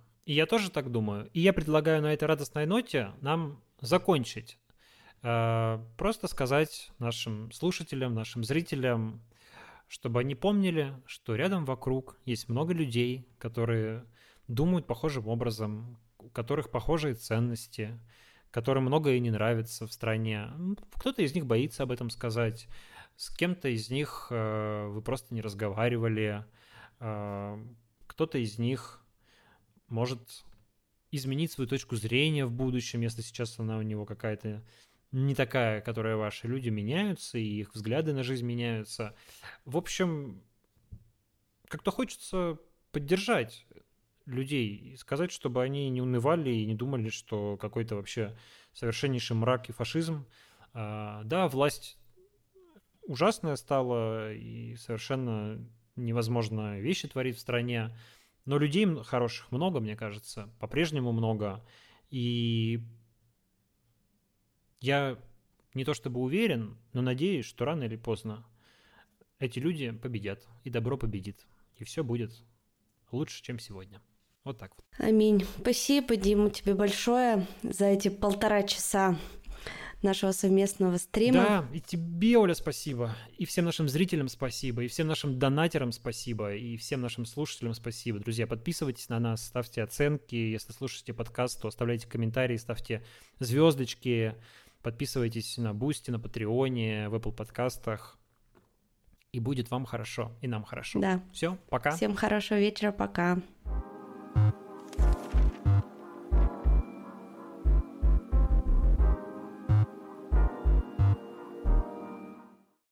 И я предлагаю на этой радостной ноте нам закончить. Просто сказать нашим слушателям, нашим зрителям, чтобы они помнили, что рядом вокруг есть много людей, которые думают похожим образом, у которых похожие ценности, которым многое не нравится в стране. Кто-то из них боится об этом сказать, с кем-то из них вы просто не разговаривали, кто-то из них может изменить свою точку зрения в будущем, если сейчас она у него какая-то не такая, которая ваша. Люди меняются, и их взгляды на жизнь меняются. В общем, как-то хочется поддержать людей и сказать, чтобы они не унывали и не думали, что какой-то вообще совершеннейший мрак и фашизм. Да, власть ужасная стала, и совершенно невозможно вещи творить в стране, но людей хороших много, мне кажется, по-прежнему много, и я не то чтобы уверен, но надеюсь, что рано или поздно эти люди победят, и добро победит, и все будет лучше, чем сегодня. Вот так вот. Аминь. Спасибо, Дима, тебе большое за эти 1,5 часа нашего совместного стрима. Да, и тебе, Оля, спасибо, и всем нашим зрителям спасибо, и всем нашим донатерам спасибо, и всем нашим слушателям спасибо. Друзья, подписывайтесь на нас, ставьте оценки, если слушаете подкаст, то оставляйте комментарии, ставьте звездочки, подписывайтесь на Boosty, на Patreon, в Apple подкастах, и будет вам хорошо, и нам хорошо. Да. Все, пока. Всем хорошего вечера, пока.